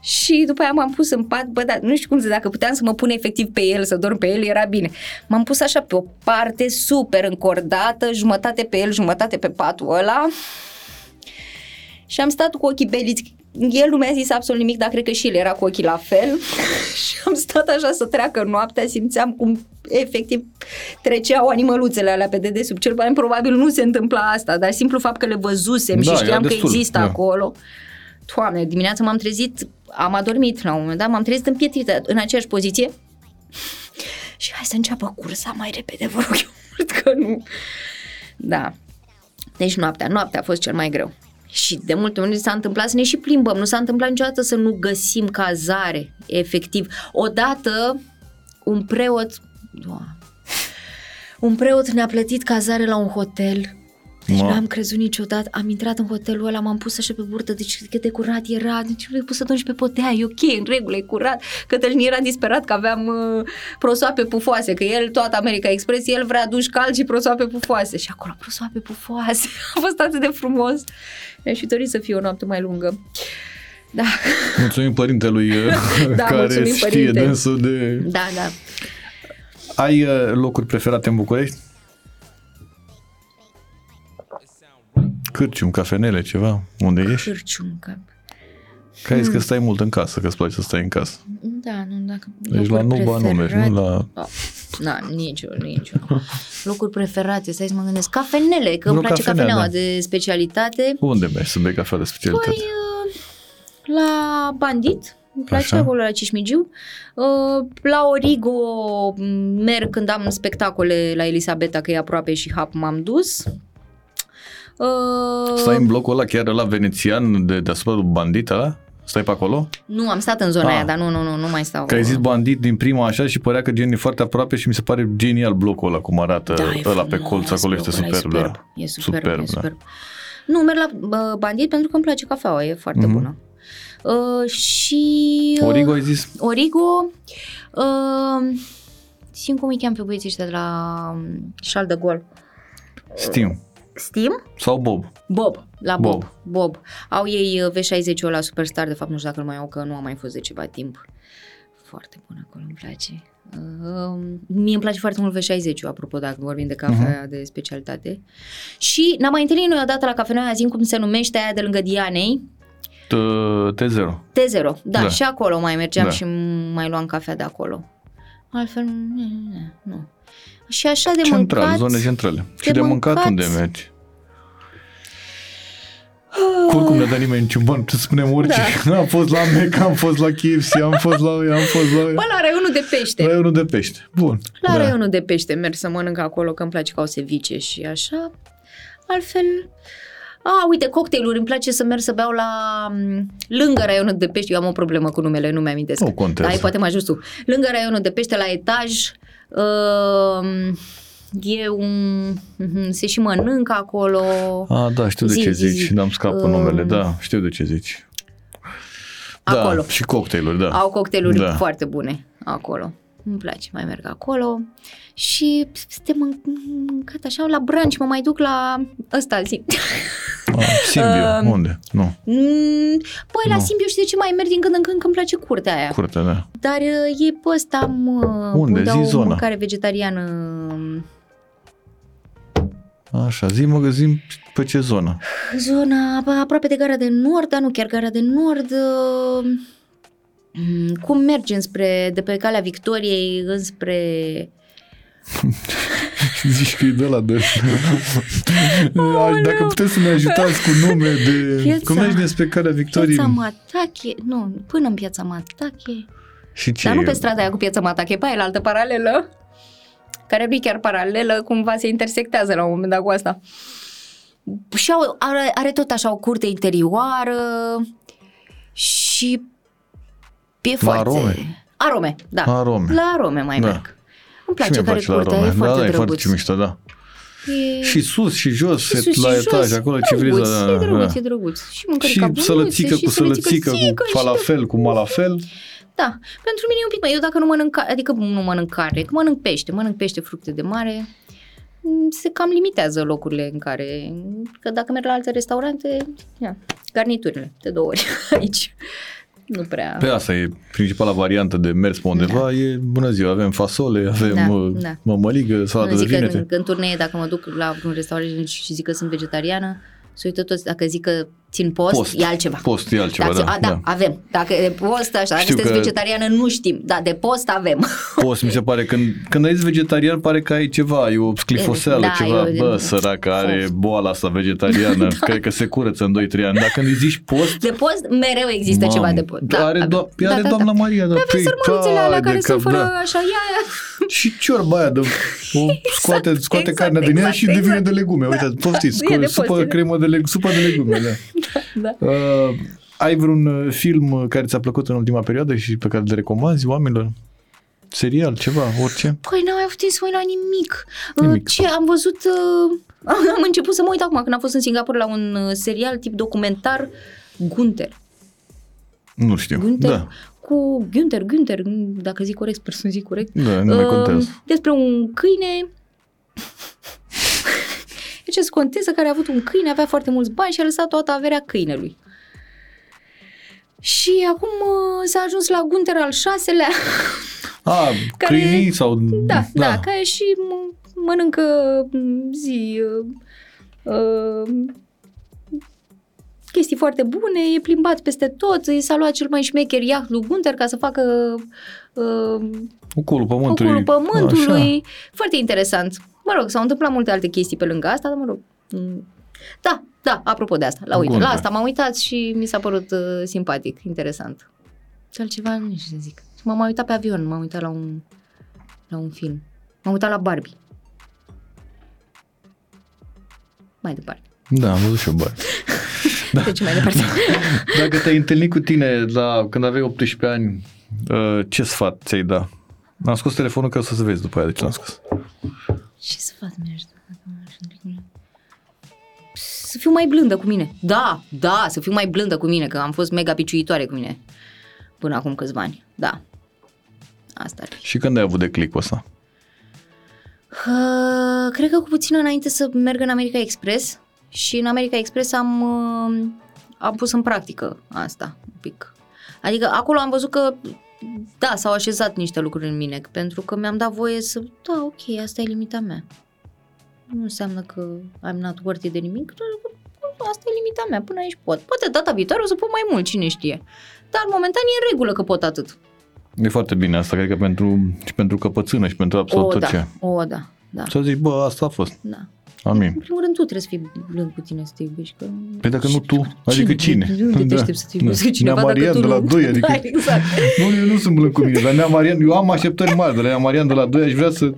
Și după aia m-am pus în pat, bă, da, nu știu cum zic, dacă puteam să mă pun efectiv pe el, să dorm pe el, era bine. M-am pus așa pe o parte super încordată, jumătate pe el, jumătate pe patul ăla... Și am stat cu ochii beliți. El nu mi-a zis absolut nimic, dar cred că și el era cu ochii la fel. Și am stat așa să treacă noaptea, simțeam cum efectiv treceau animăluțele alea pe dedesubt. Cel mai probabil nu se întâmpla asta, dar simplu fapt că le văzusem da, și știam destul, că există da. acolo. Doamne, dimineața m-am trezit, am adormit la un moment dat, m-am trezit împietrită în aceeași poziție. Și hai să înceapă cursa mai repede, vă rog eu mult că nu. Da. Deci noaptea, noaptea a fost cel mai greu. Și de multe ori s-a întâmplat să ne și plimbăm, nu s-a întâmplat niciodată să nu găsim cazare, efectiv. Odată, un preot, doamne, un preot ne-a plătit cazare la un hotel, deci Ma. n-am crezut niciodată, am intrat în hotelul ăla, m-am pus așa pe burtă, deci cât de curat era, deci l-am pus să dăm și pe potea, e ok, în regulă, e curat, Cătălin era disperat că aveam uh, prosoape pufoase, că el, toată America Express, el vrea duș cald și prosoape pufoase și acolo prosoape pufoase, a fost atât de frumos, mi-aș fi dorit să fie o noapte mai lungă. Da. Mulțumim părintelui da, care știe părinte. Dânsul de... Da, da. Ai uh, locuri preferate în București? cârcium, cafenele, ceva? Unde ești? Cârcium, cap. Că ai zis că stai mult în casă, că îți place să stai în casă. Da, nu, dacă... Deci la Nuba nu mergi, nu la... Da, nicio, nicio. Locuri preferate, stai să mă gândesc. Cafenele, că nu îmi place cafenea, cafeneaua da. de specialitate. Unde mergi să bei cafea de specialitate? Păi, la Bandit, îmi place Așa. acolo la Cismigiu. La Origo merg când am spectacole la Elisabeta, că e aproape și hap m-am dus. Uh... Stai în blocul ăla, chiar la Venețian, de, deasupra lui Bandit ăla? Stai pe acolo? Nu, am stat în zona ah. aia, dar nu, nu, nu, nu mai stau. Că ai zis Bandit din prima așa și părea că gen e foarte aproape și mi se pare genial blocul ăla, cum arată da, ăla pe colț, no, acolo este superb. Superb. Da. E superb, superb, e superb. Da. Nu, merg la uh, Bandit pentru că îmi place cafeaua, e foarte mm-hmm. bună. Uh, și... Uh, Origo ai zis? Origo... Uh, simt cum îi cheam pe băieții ăștia de la Șal de Gol. Stim. Stim? Sau Bob? Bob, la Bob. Bob. Bob. Au ei V șaizeci-ul ăla superstar, de fapt nu știu dacă îl mai au, că nu am mai fost de ceva timp. Foarte bun acolo, îmi place. Uh, mie îmi place foarte mult V șaizeci-ul, apropo, dacă vorbim de cafea uh-huh. de specialitate. Și ne-am mai întâlnit noi odată la cafenea aia, zic cum se numește, aia de lângă Dianei. T zero. T zero, da, și acolo mai mergeam și mai luam cafea de acolo. Altfel, nu. Și așa de Central, mâncat... zone centrale. Și de mâncat, mâncat unde mergi? Uh... Oricum ne-a dat nimeni niciun ban, să spunem orice. Da. Am fost la Meca, am fost la K F C, am fost la ea, am fost la ea. Bă, la Raionul de pește. La Raionul de pește, bun. La da. Raionul de pește merg să mănânc acolo, că îmi place că au ceviche și așa. Altfel... Ah, uite, cocktailuri, îmi place să merg să beau la lângă Raionul de pește. Eu am o problemă cu numele, nu mi-amintesc. Nu contează. Ai, poate mă ajut tu. Lângă Raionul de pește, la etaj... Uh, e un... se și mănâncă acolo. A, da, știu de zi, ce zici, zi, zi. N-am scapă uh, numele, da, știu de ce zici. Acolo. Da, și cocktailuri, da. Au cocktailuri da. foarte bune acolo. Îmi place, mai merg acolo. Și suntem mâncat așa la brunch, mă mai duc la ăsta, zi. A, Simbio, uh, unde? Nu. Păi la nu. Simbio știi de ce mai merg din când în când, că îmi place curtea aia. Curtea, da. Dar e pe ăsta, mă, unde? Zi zona. Mâncare vegetariană. Așa, zi magazin pe ce zonă? Zona bă, aproape de Gara de Nord, dar nu chiar Gara de Nord... Uh, cum mergi înspre, de pe Calea Victoriei înspre... Zici că e de la de... Oh, dacă nu. Puteți să ne ajutați cu nume de... Piața, cum mergi dinspre Calea Victoriei? Piața Matache, nu, până în Piața Matache. Și ce Dar e? Nu pe strada aia cu Piața Matache, pe aia e la altă paralelă, care nu e chiar paralelă, cumva se intersectează la un moment dat cu asta. Și au, are, are tot așa o curte interioară și... La Arome. Arome, da. Arome. La Arome mai da. merg. Îmi place, care place curtea, e foarte da, da, e foarte ce mișto, da. E... Și sus și jos, și sus, la și etaj, jos. Acolo civiliza. Da, da, e drăguț, da. e drăguț. Și mâncare ca bunițe, și sălățică cu sălățică, cu falafel, cu malafel. Da, pentru mine e un pic mai... Eu dacă nu mănânc, adică nu mănânc carne, că mănânc pește, mănânc pește, fructe de mare, se cam limitează locurile în care... Că dacă merg la alte restaurante, ia, garniturile, de două ori aici. Nu prea. Pe asta e principala variantă de mers pe undeva, da. e bună ziua, avem fasole, avem da, da. mămăligă, salată de vinete. Că în, în turnee, dacă mă duc la un restaurant și zic că sunt vegetariană, se uită toți, dacă zic că țin post, post. e altceva. Post e altceva, dacă, da, a, da, da. avem. Dacă de post, așa, dacă sunteți vegetariană, nu știm, dar de post avem. Post, mi se pare, când, când ești vegetarian, pare că ai ceva, e o sclifoseală, da, ceva, eu, bă, săracă, are boala asta vegetariană, da. cred că se curăță în doi trei ani, dar când îi zici post... De post, mereu există Mam, ceva de post. Da, are, do- da, are da, doamna da. Maria, da, pe sărmăluțele alea care sunt fără da. așa, ia... Și ciorba aia, de, o scoate, exact, scoate exact, carnea exact, din ea și exact. devine de legume, uitați, poftiți, supă cremă de legume, da. Da, da. Uh, ai vreun film care ți-a plăcut în ultima perioadă și pe care le recomanzi oamenilor? Serial, ceva, orice? Păi n-am mai avut timp să mă uit la nimic. nimic. Uh, ce, am văzut... Uh, am început să mă uit acum, când am fost în Singapore la un serial tip documentar, Gunther. Nu știu, Gunther, da. Cu Gunther, Gunther, dacă zic corect, sper să zic corect. Da, nu uh, mai contează. Despre un câine... Deci contesă care a avut un câine, avea foarte mulți bani și a lăsat toată averea câinelui. Și acum uh, s-a ajuns la Gunther al șaselea. A, care, câinii sau... Da, da, da care și mănâncă zi... Uh, uh, chestii foarte bune, e plimbat peste tot, i s-a luat cel mai șmecher iaht lui Gunther ca să facă uh, oculul pământului. Oculul pământului. Așa. Foarte interesant. Mă rog, s-au întâmplat multe alte chestii pe lângă asta, dar mă rog. Da, da, apropo de asta, la, uite, la asta m-am uitat și mi s-a părut uh, simpatic, interesant. Și altceva nu știu să zic. M-am uitat pe avion, m-am uitat la un, la un film. M-am uitat la Barbie. Mai departe. Da, am văzut și eu Barbie. Da. Deci mai departe. Dacă te-ai întâlnit cu tine la, când aveai optsprezece ani, ce sfat ți-ai da? Am scos telefonul ca să se vezi după aia de ce l-am scos. Ce sfat mi-aș da? Să fiu mai blândă cu mine. Da, da, să fiu mai blândă cu mine, că am fost mega piciuitoare cu mine până acum câțiva ani. Da. Asta ar fi. Și când ai avut declicul ăsta? Uh, cred că cu puțin înainte să merg în America Express și în America Express am, uh, am pus în practică asta un pic. Adică acolo am văzut că da, s-au așezat niște lucruri în mine pentru că mi-am dat voie să da, ok, asta e limita mea. Nu înseamnă că I'm not worthy de nimic, asta e limita mea, până aici pot. Poate data viitoare o să pot mai mult, cine știe. Dar momentan e în regulă că pot atât. E foarte bine asta, cred că pentru, și pentru căpățână și pentru absolut o, tot da, ce. O, da, da. Să zici, bă, asta a fost. Da. Amin. În primul rând tu trebuie să fii blând cu tine să te iubești. Că... Păi dacă nu tu, adică cine? cine? Nu te da. Aștepți să te iubești da. Cineva dacă Marian tu de la nu... doi, adică... Da, exact. Nu, eu nu sunt blând cu mine, dar Nea Marian, eu am așteptări mari de la Nea Marian de la doi, aș vrea să...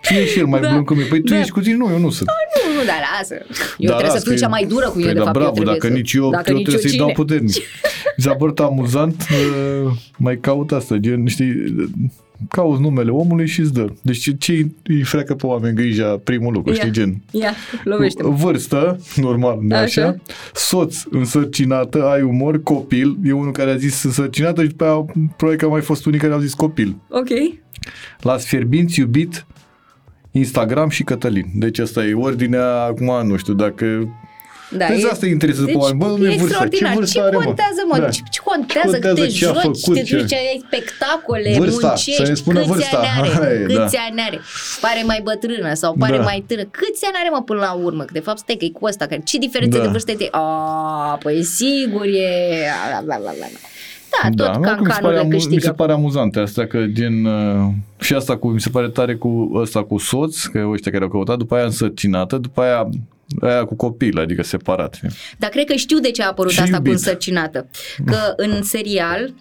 Fie și el mai da. Blând cu mine. Păi tu da. Ești cu tine, nu, eu nu sunt. Da, nu, nu, dar lasă. Eu da, trebuie las, să fiu cea mai dură cu el, de fapt. Bravo, eu trebuie dacă să... nici eu, dacă eu nici trebuie eu să-i dau puternic. Mi s-a părut amuzant, uh, mai caut asta, gen, știi, cauți numele omului și îți dă. Deci ce îi freacă pe oameni grija primul lucru, ia, știi, gen? Ia, lovește-mă. Vârstă, normal, nu așa. așa, soț însărcinată, ai umor, copil, e unul care a zis însărcinată și după aia probabil că a mai fost unii care au zis copil. Ok. Las fierbinți, iubit, Instagram și Cătălin. Deci asta e ordinea acum, nu știu, dacă... Da, deci e... asta e interesant deci, pe oameni. Bă, nu e vârsta. Ce vârstă ce are, contează, mă? Da. Ce, ce contează că te joci, făcut, te duci, ce... ai spectacole, vârsta, muncești, să ne spună câți vârsta. Ani are, Hai, câți da. Ani are. Pare mai bătrână sau pare da. Mai tânără. Câți ani are, mă, până la urmă? Că de fapt stai că e cu ăsta. Că ce diferență da. De vârstă te... A, păi sigur e... La, la, la, la. Da, da, tot cancanul amu- câștigă. Mi se pare amuzant asta, că gen... Uh, și asta cu, mi se pare tare cu ăsta cu soț, că ăștia care au căutat, după aia însărcinată, după aia, aia cu copil, adică separat. Dar cred că știu de ce a apărut și asta iubit. Cu însărcinată. Că în serial,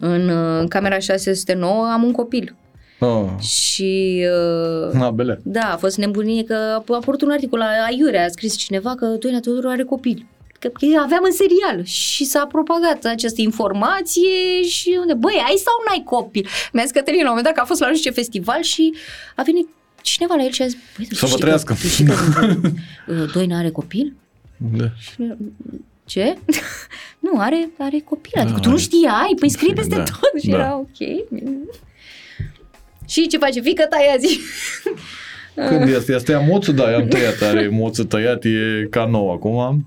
în, în Camera șase sute nouă, am un copil. Oh. Și uh, a, da, a fost nebunie că a apărut un articol la Aiurea, a scris cineva că Doina Tudor are copil. Că aveam în serial și s-a propagat această informație și unde, băi, ai sau n-ai copil? Mi-a zis Cătălin la un moment dat că a fost la nu știu ce festival și a venit cineva la el și a zis, băi, să vă trăiască. Doina are copil? Da. Ce? Nu, are, are copil, adică da, tu nu știai, păi scrie peste da, tot și da. Era ok. Și ce face? Fică ta ea zi. Când e asta? Asta e moțul? Da, i-am tăiat, are moțul tăiat, e ca nou acum.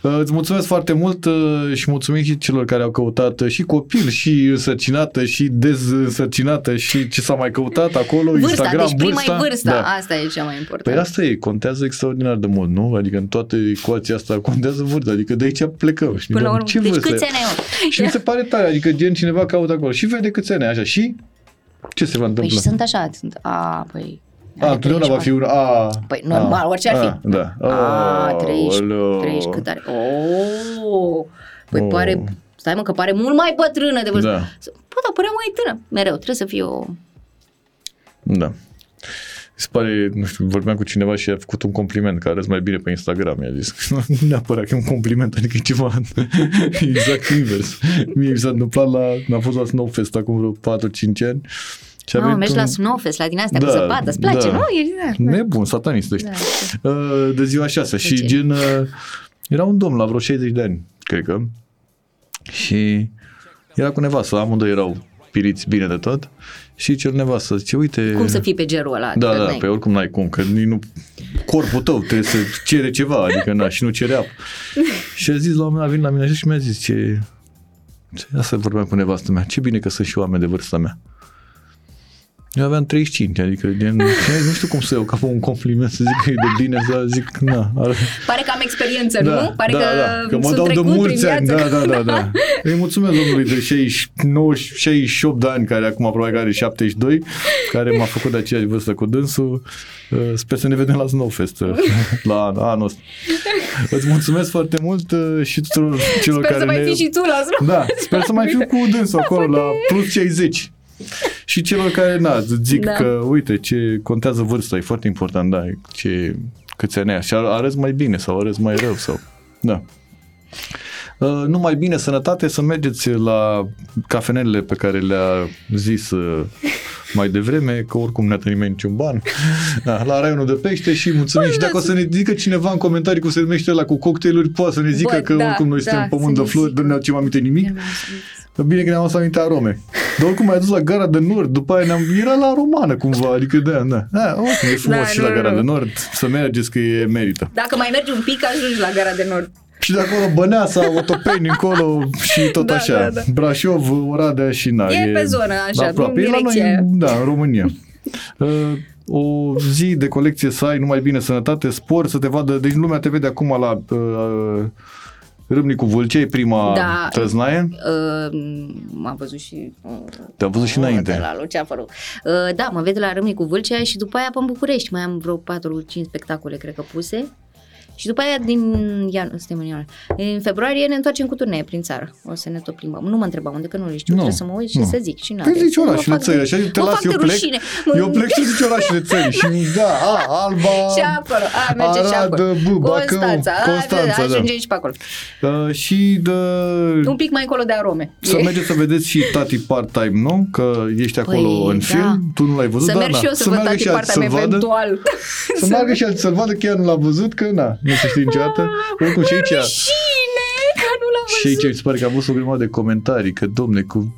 Îți mulțumesc foarte mult și mulțumim și celor care au căutat și copil, și însărcinată, și dezînsărcinată, și ce s-a mai căutat acolo, vârsta, Instagram, deci vârsta. Prima e vârsta, da. Asta e cea mai importantă. Păi asta e, contează extraordinar de mult, nu? Adică în toată ecuația asta contează vârsta, adică de aici plecăm. Și până la urmă, deci câți ani ai? Și mi se pare tare, adică gen cineva caută acolo și vede câți ani ai, așa, și ce se va întâmpla? Păi și sunt așa, sunt, a, păi... A, întotdeauna va fi un A. Păi normal, a, orice ar fi. A, da. Oh, a, treizeci, treizeci, cât are. Oh, păi oh. Pare, stai mă, că pare mult mai bătrână de vârstă. Da. Păi, dar părea mai tână. Mereu, trebuie să fie o... Da. Se pare, nu știu, vorbeam cu cineva și a făcut un compliment, că arăți mai bine pe Instagram, mi-a zis. Nu neapărat că e un compliment, adică e ceva exact invers. Mie mi s-a întâmplat la, am fost la Snowfest acum vreo patru cinci ani. No, mergi un... la Snowfest, la din astea da, cu zăpadă, îți place, da. Nu? Da. Nebun, satanist, ești. Da. De ziua șasea și ce? Gen, era un domn la vreo șaizeci de ani, cred că, și era cu nevastă, amândoi erau piriți bine de tot și cel nevastă zice, uite... Cum să fii pe gerul ăla? Da, da, pe oricum n-ai cum, că nu... corpul tău trebuie să cere ceva, adică na, și nu cere apă. Și a zis, la un moment dat, vin la mine și mi-a zis, ce... asta vorbeam cu nevastă mea, ce bine că sunt și oameni de vârsta mea. Eu aveam treizeci și cinci, adică gen, nu știu cum să iau, ca pe un compliment să zic că e de bine, să zic, na. Are... Pare că am experiență, da, nu? Pare da, că, da, că mă dau de mulți ani, da, da, da, da. Îi mulțumesc domnului de șaizeci și nouă, șaizeci și opt de ani, care acum probabil are șaptezeci și doi, care m-a făcut de aceeași vârstă cu dânsul. Sper să ne vedem la Snowfest la anul ăsta. Îți mulțumesc foarte mult și tuturor celor sper care ne... Sper să mai ne... fi și tu la Snowfest. Da, sper să mai fiu cu dânsul acolo, la plus șaizeci. Și celor care, na, zic da. Că, uite, ce contează vârsta, e foarte important, da, ce, câți ani ai, și arăți mai bine sau arăți mai rău, sau, da. Uh, numai bine, sănătate, să mergeți la cafenelele pe care le-a zis uh, mai devreme, că oricum n-a tăit nimeni niciun ban, da, la Raionul de Pește și mulțumim. Bă, și dacă da, o să ne zică cineva în comentarii cum se numește ăla cu cocktailuri, poate să ne zică. Bă, că da, oricum noi da, suntem da, pământ de flori, nu ne-au ce aminte nimic. Bine că ne-am adus aminte Arome. Dar oricum ai dus la Gara de Nord, după aia ne-am... Era la romană cumva, adică de-aia, da. A, oricum, e frumos da, și nu, la Gara nu. de Nord, să mergeți că e merită. Dacă mai mergi un pic, ajungi la Gara de Nord. Și de acolo Băneasa, Otopeni, încolo și tot da, așa. Da, da. Brașov, Oradea și na. E, e pe zonă, așa, în direcție. Noi, da, în România. Uh, o zi de colecție să ai, numai bine, sănătate, sport, să te vadă. Deci lumea te vede acum la... Uh, Râmnicu Vâlcea e prima da, trăznaie? Uh, m-am văzut și... Uh, Te-am văzut și înainte. La Lucian Pânzaru. Uh, da, mă vede la Râmnicu Vâlcea și după aia pe București. Mai am vreo patru cinci spectacole, cred că puse. Și după aia din ian, suntem în ianuarie. În februarie ne întoarcem cu turnee prin țară. O să ne tot plimbăm. Nu mă întreba unde, că nu le știu. No, trebuie să mă uit și no. să zic. Și n-are. Te zici orașele țării, așa te las, eu plec. Rușine. Eu plec și zici orașele țării. Și da, a, Alba, și acolo, a, merge Arad, și acolo. B, Bacău, Constanța, Constanța, ajungem da. și pe acolo. Uh, și de... Un pic mai încolo de Arome. Să mergeți să vedeți și Tati Part-Time, nu? Că ești acolo păi, în film, da. tu nu l-ai văzut, dar na. Să merg și eu să văd Tati Part-Time eventual. Să meargă și alții să-l vadă, chiar nu l-a văzut, că na. Nu se știe niciodată. Oricum, și aici, că nu l-am văzut. Și aici mi se pare că am văzut o grămadă de comentarii, că domne, cu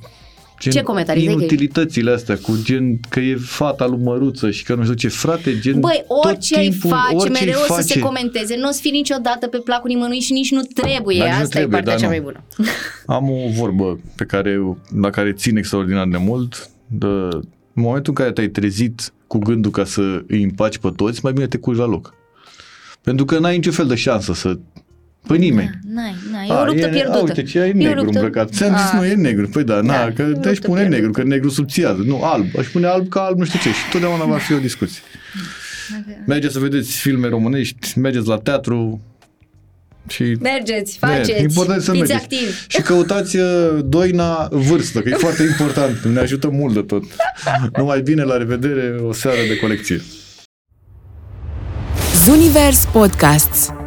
gen, ce comentarii? Inutilitățile astea, cu gen că e fata lui Măruță și că nu știu ce, frate, gen. Băi, orice ai face, orice mereu face, să se comenteze, nu o să fii niciodată pe placul nimănui și nici nu trebuie, dar asta nu trebuie, e partea cea nu. mai bună. Am o vorbă pe care, la care țin extraordinar de mult, de, în momentul în care te-ai trezit cu gândul ca să îi împaci pe toți, mai bine te culci la loc. Pentru că n-ai niciun fel de șansă să... Păi nimeni. N-ai, n-ai. E o luptă pierdută. A, uite, ce e negru îmbrăcat. Ți-am zis, nu e negru. Păi da, na, da, că te-aș pune pierdută. negru, că negru subțiază. Nu, alb. Aș pune alb ca alb nu știu ce. Și totdeauna va fi o discuție. Mergeți să vedeți filme românești, mergeți la teatru și... Mergeți, faceți, e, important să fiți activi. Și căutați Doina vârstă, că e foarte important. Ne ajută mult de tot. Numai bine, la revedere, o seară de colecție. Univers Podcasts.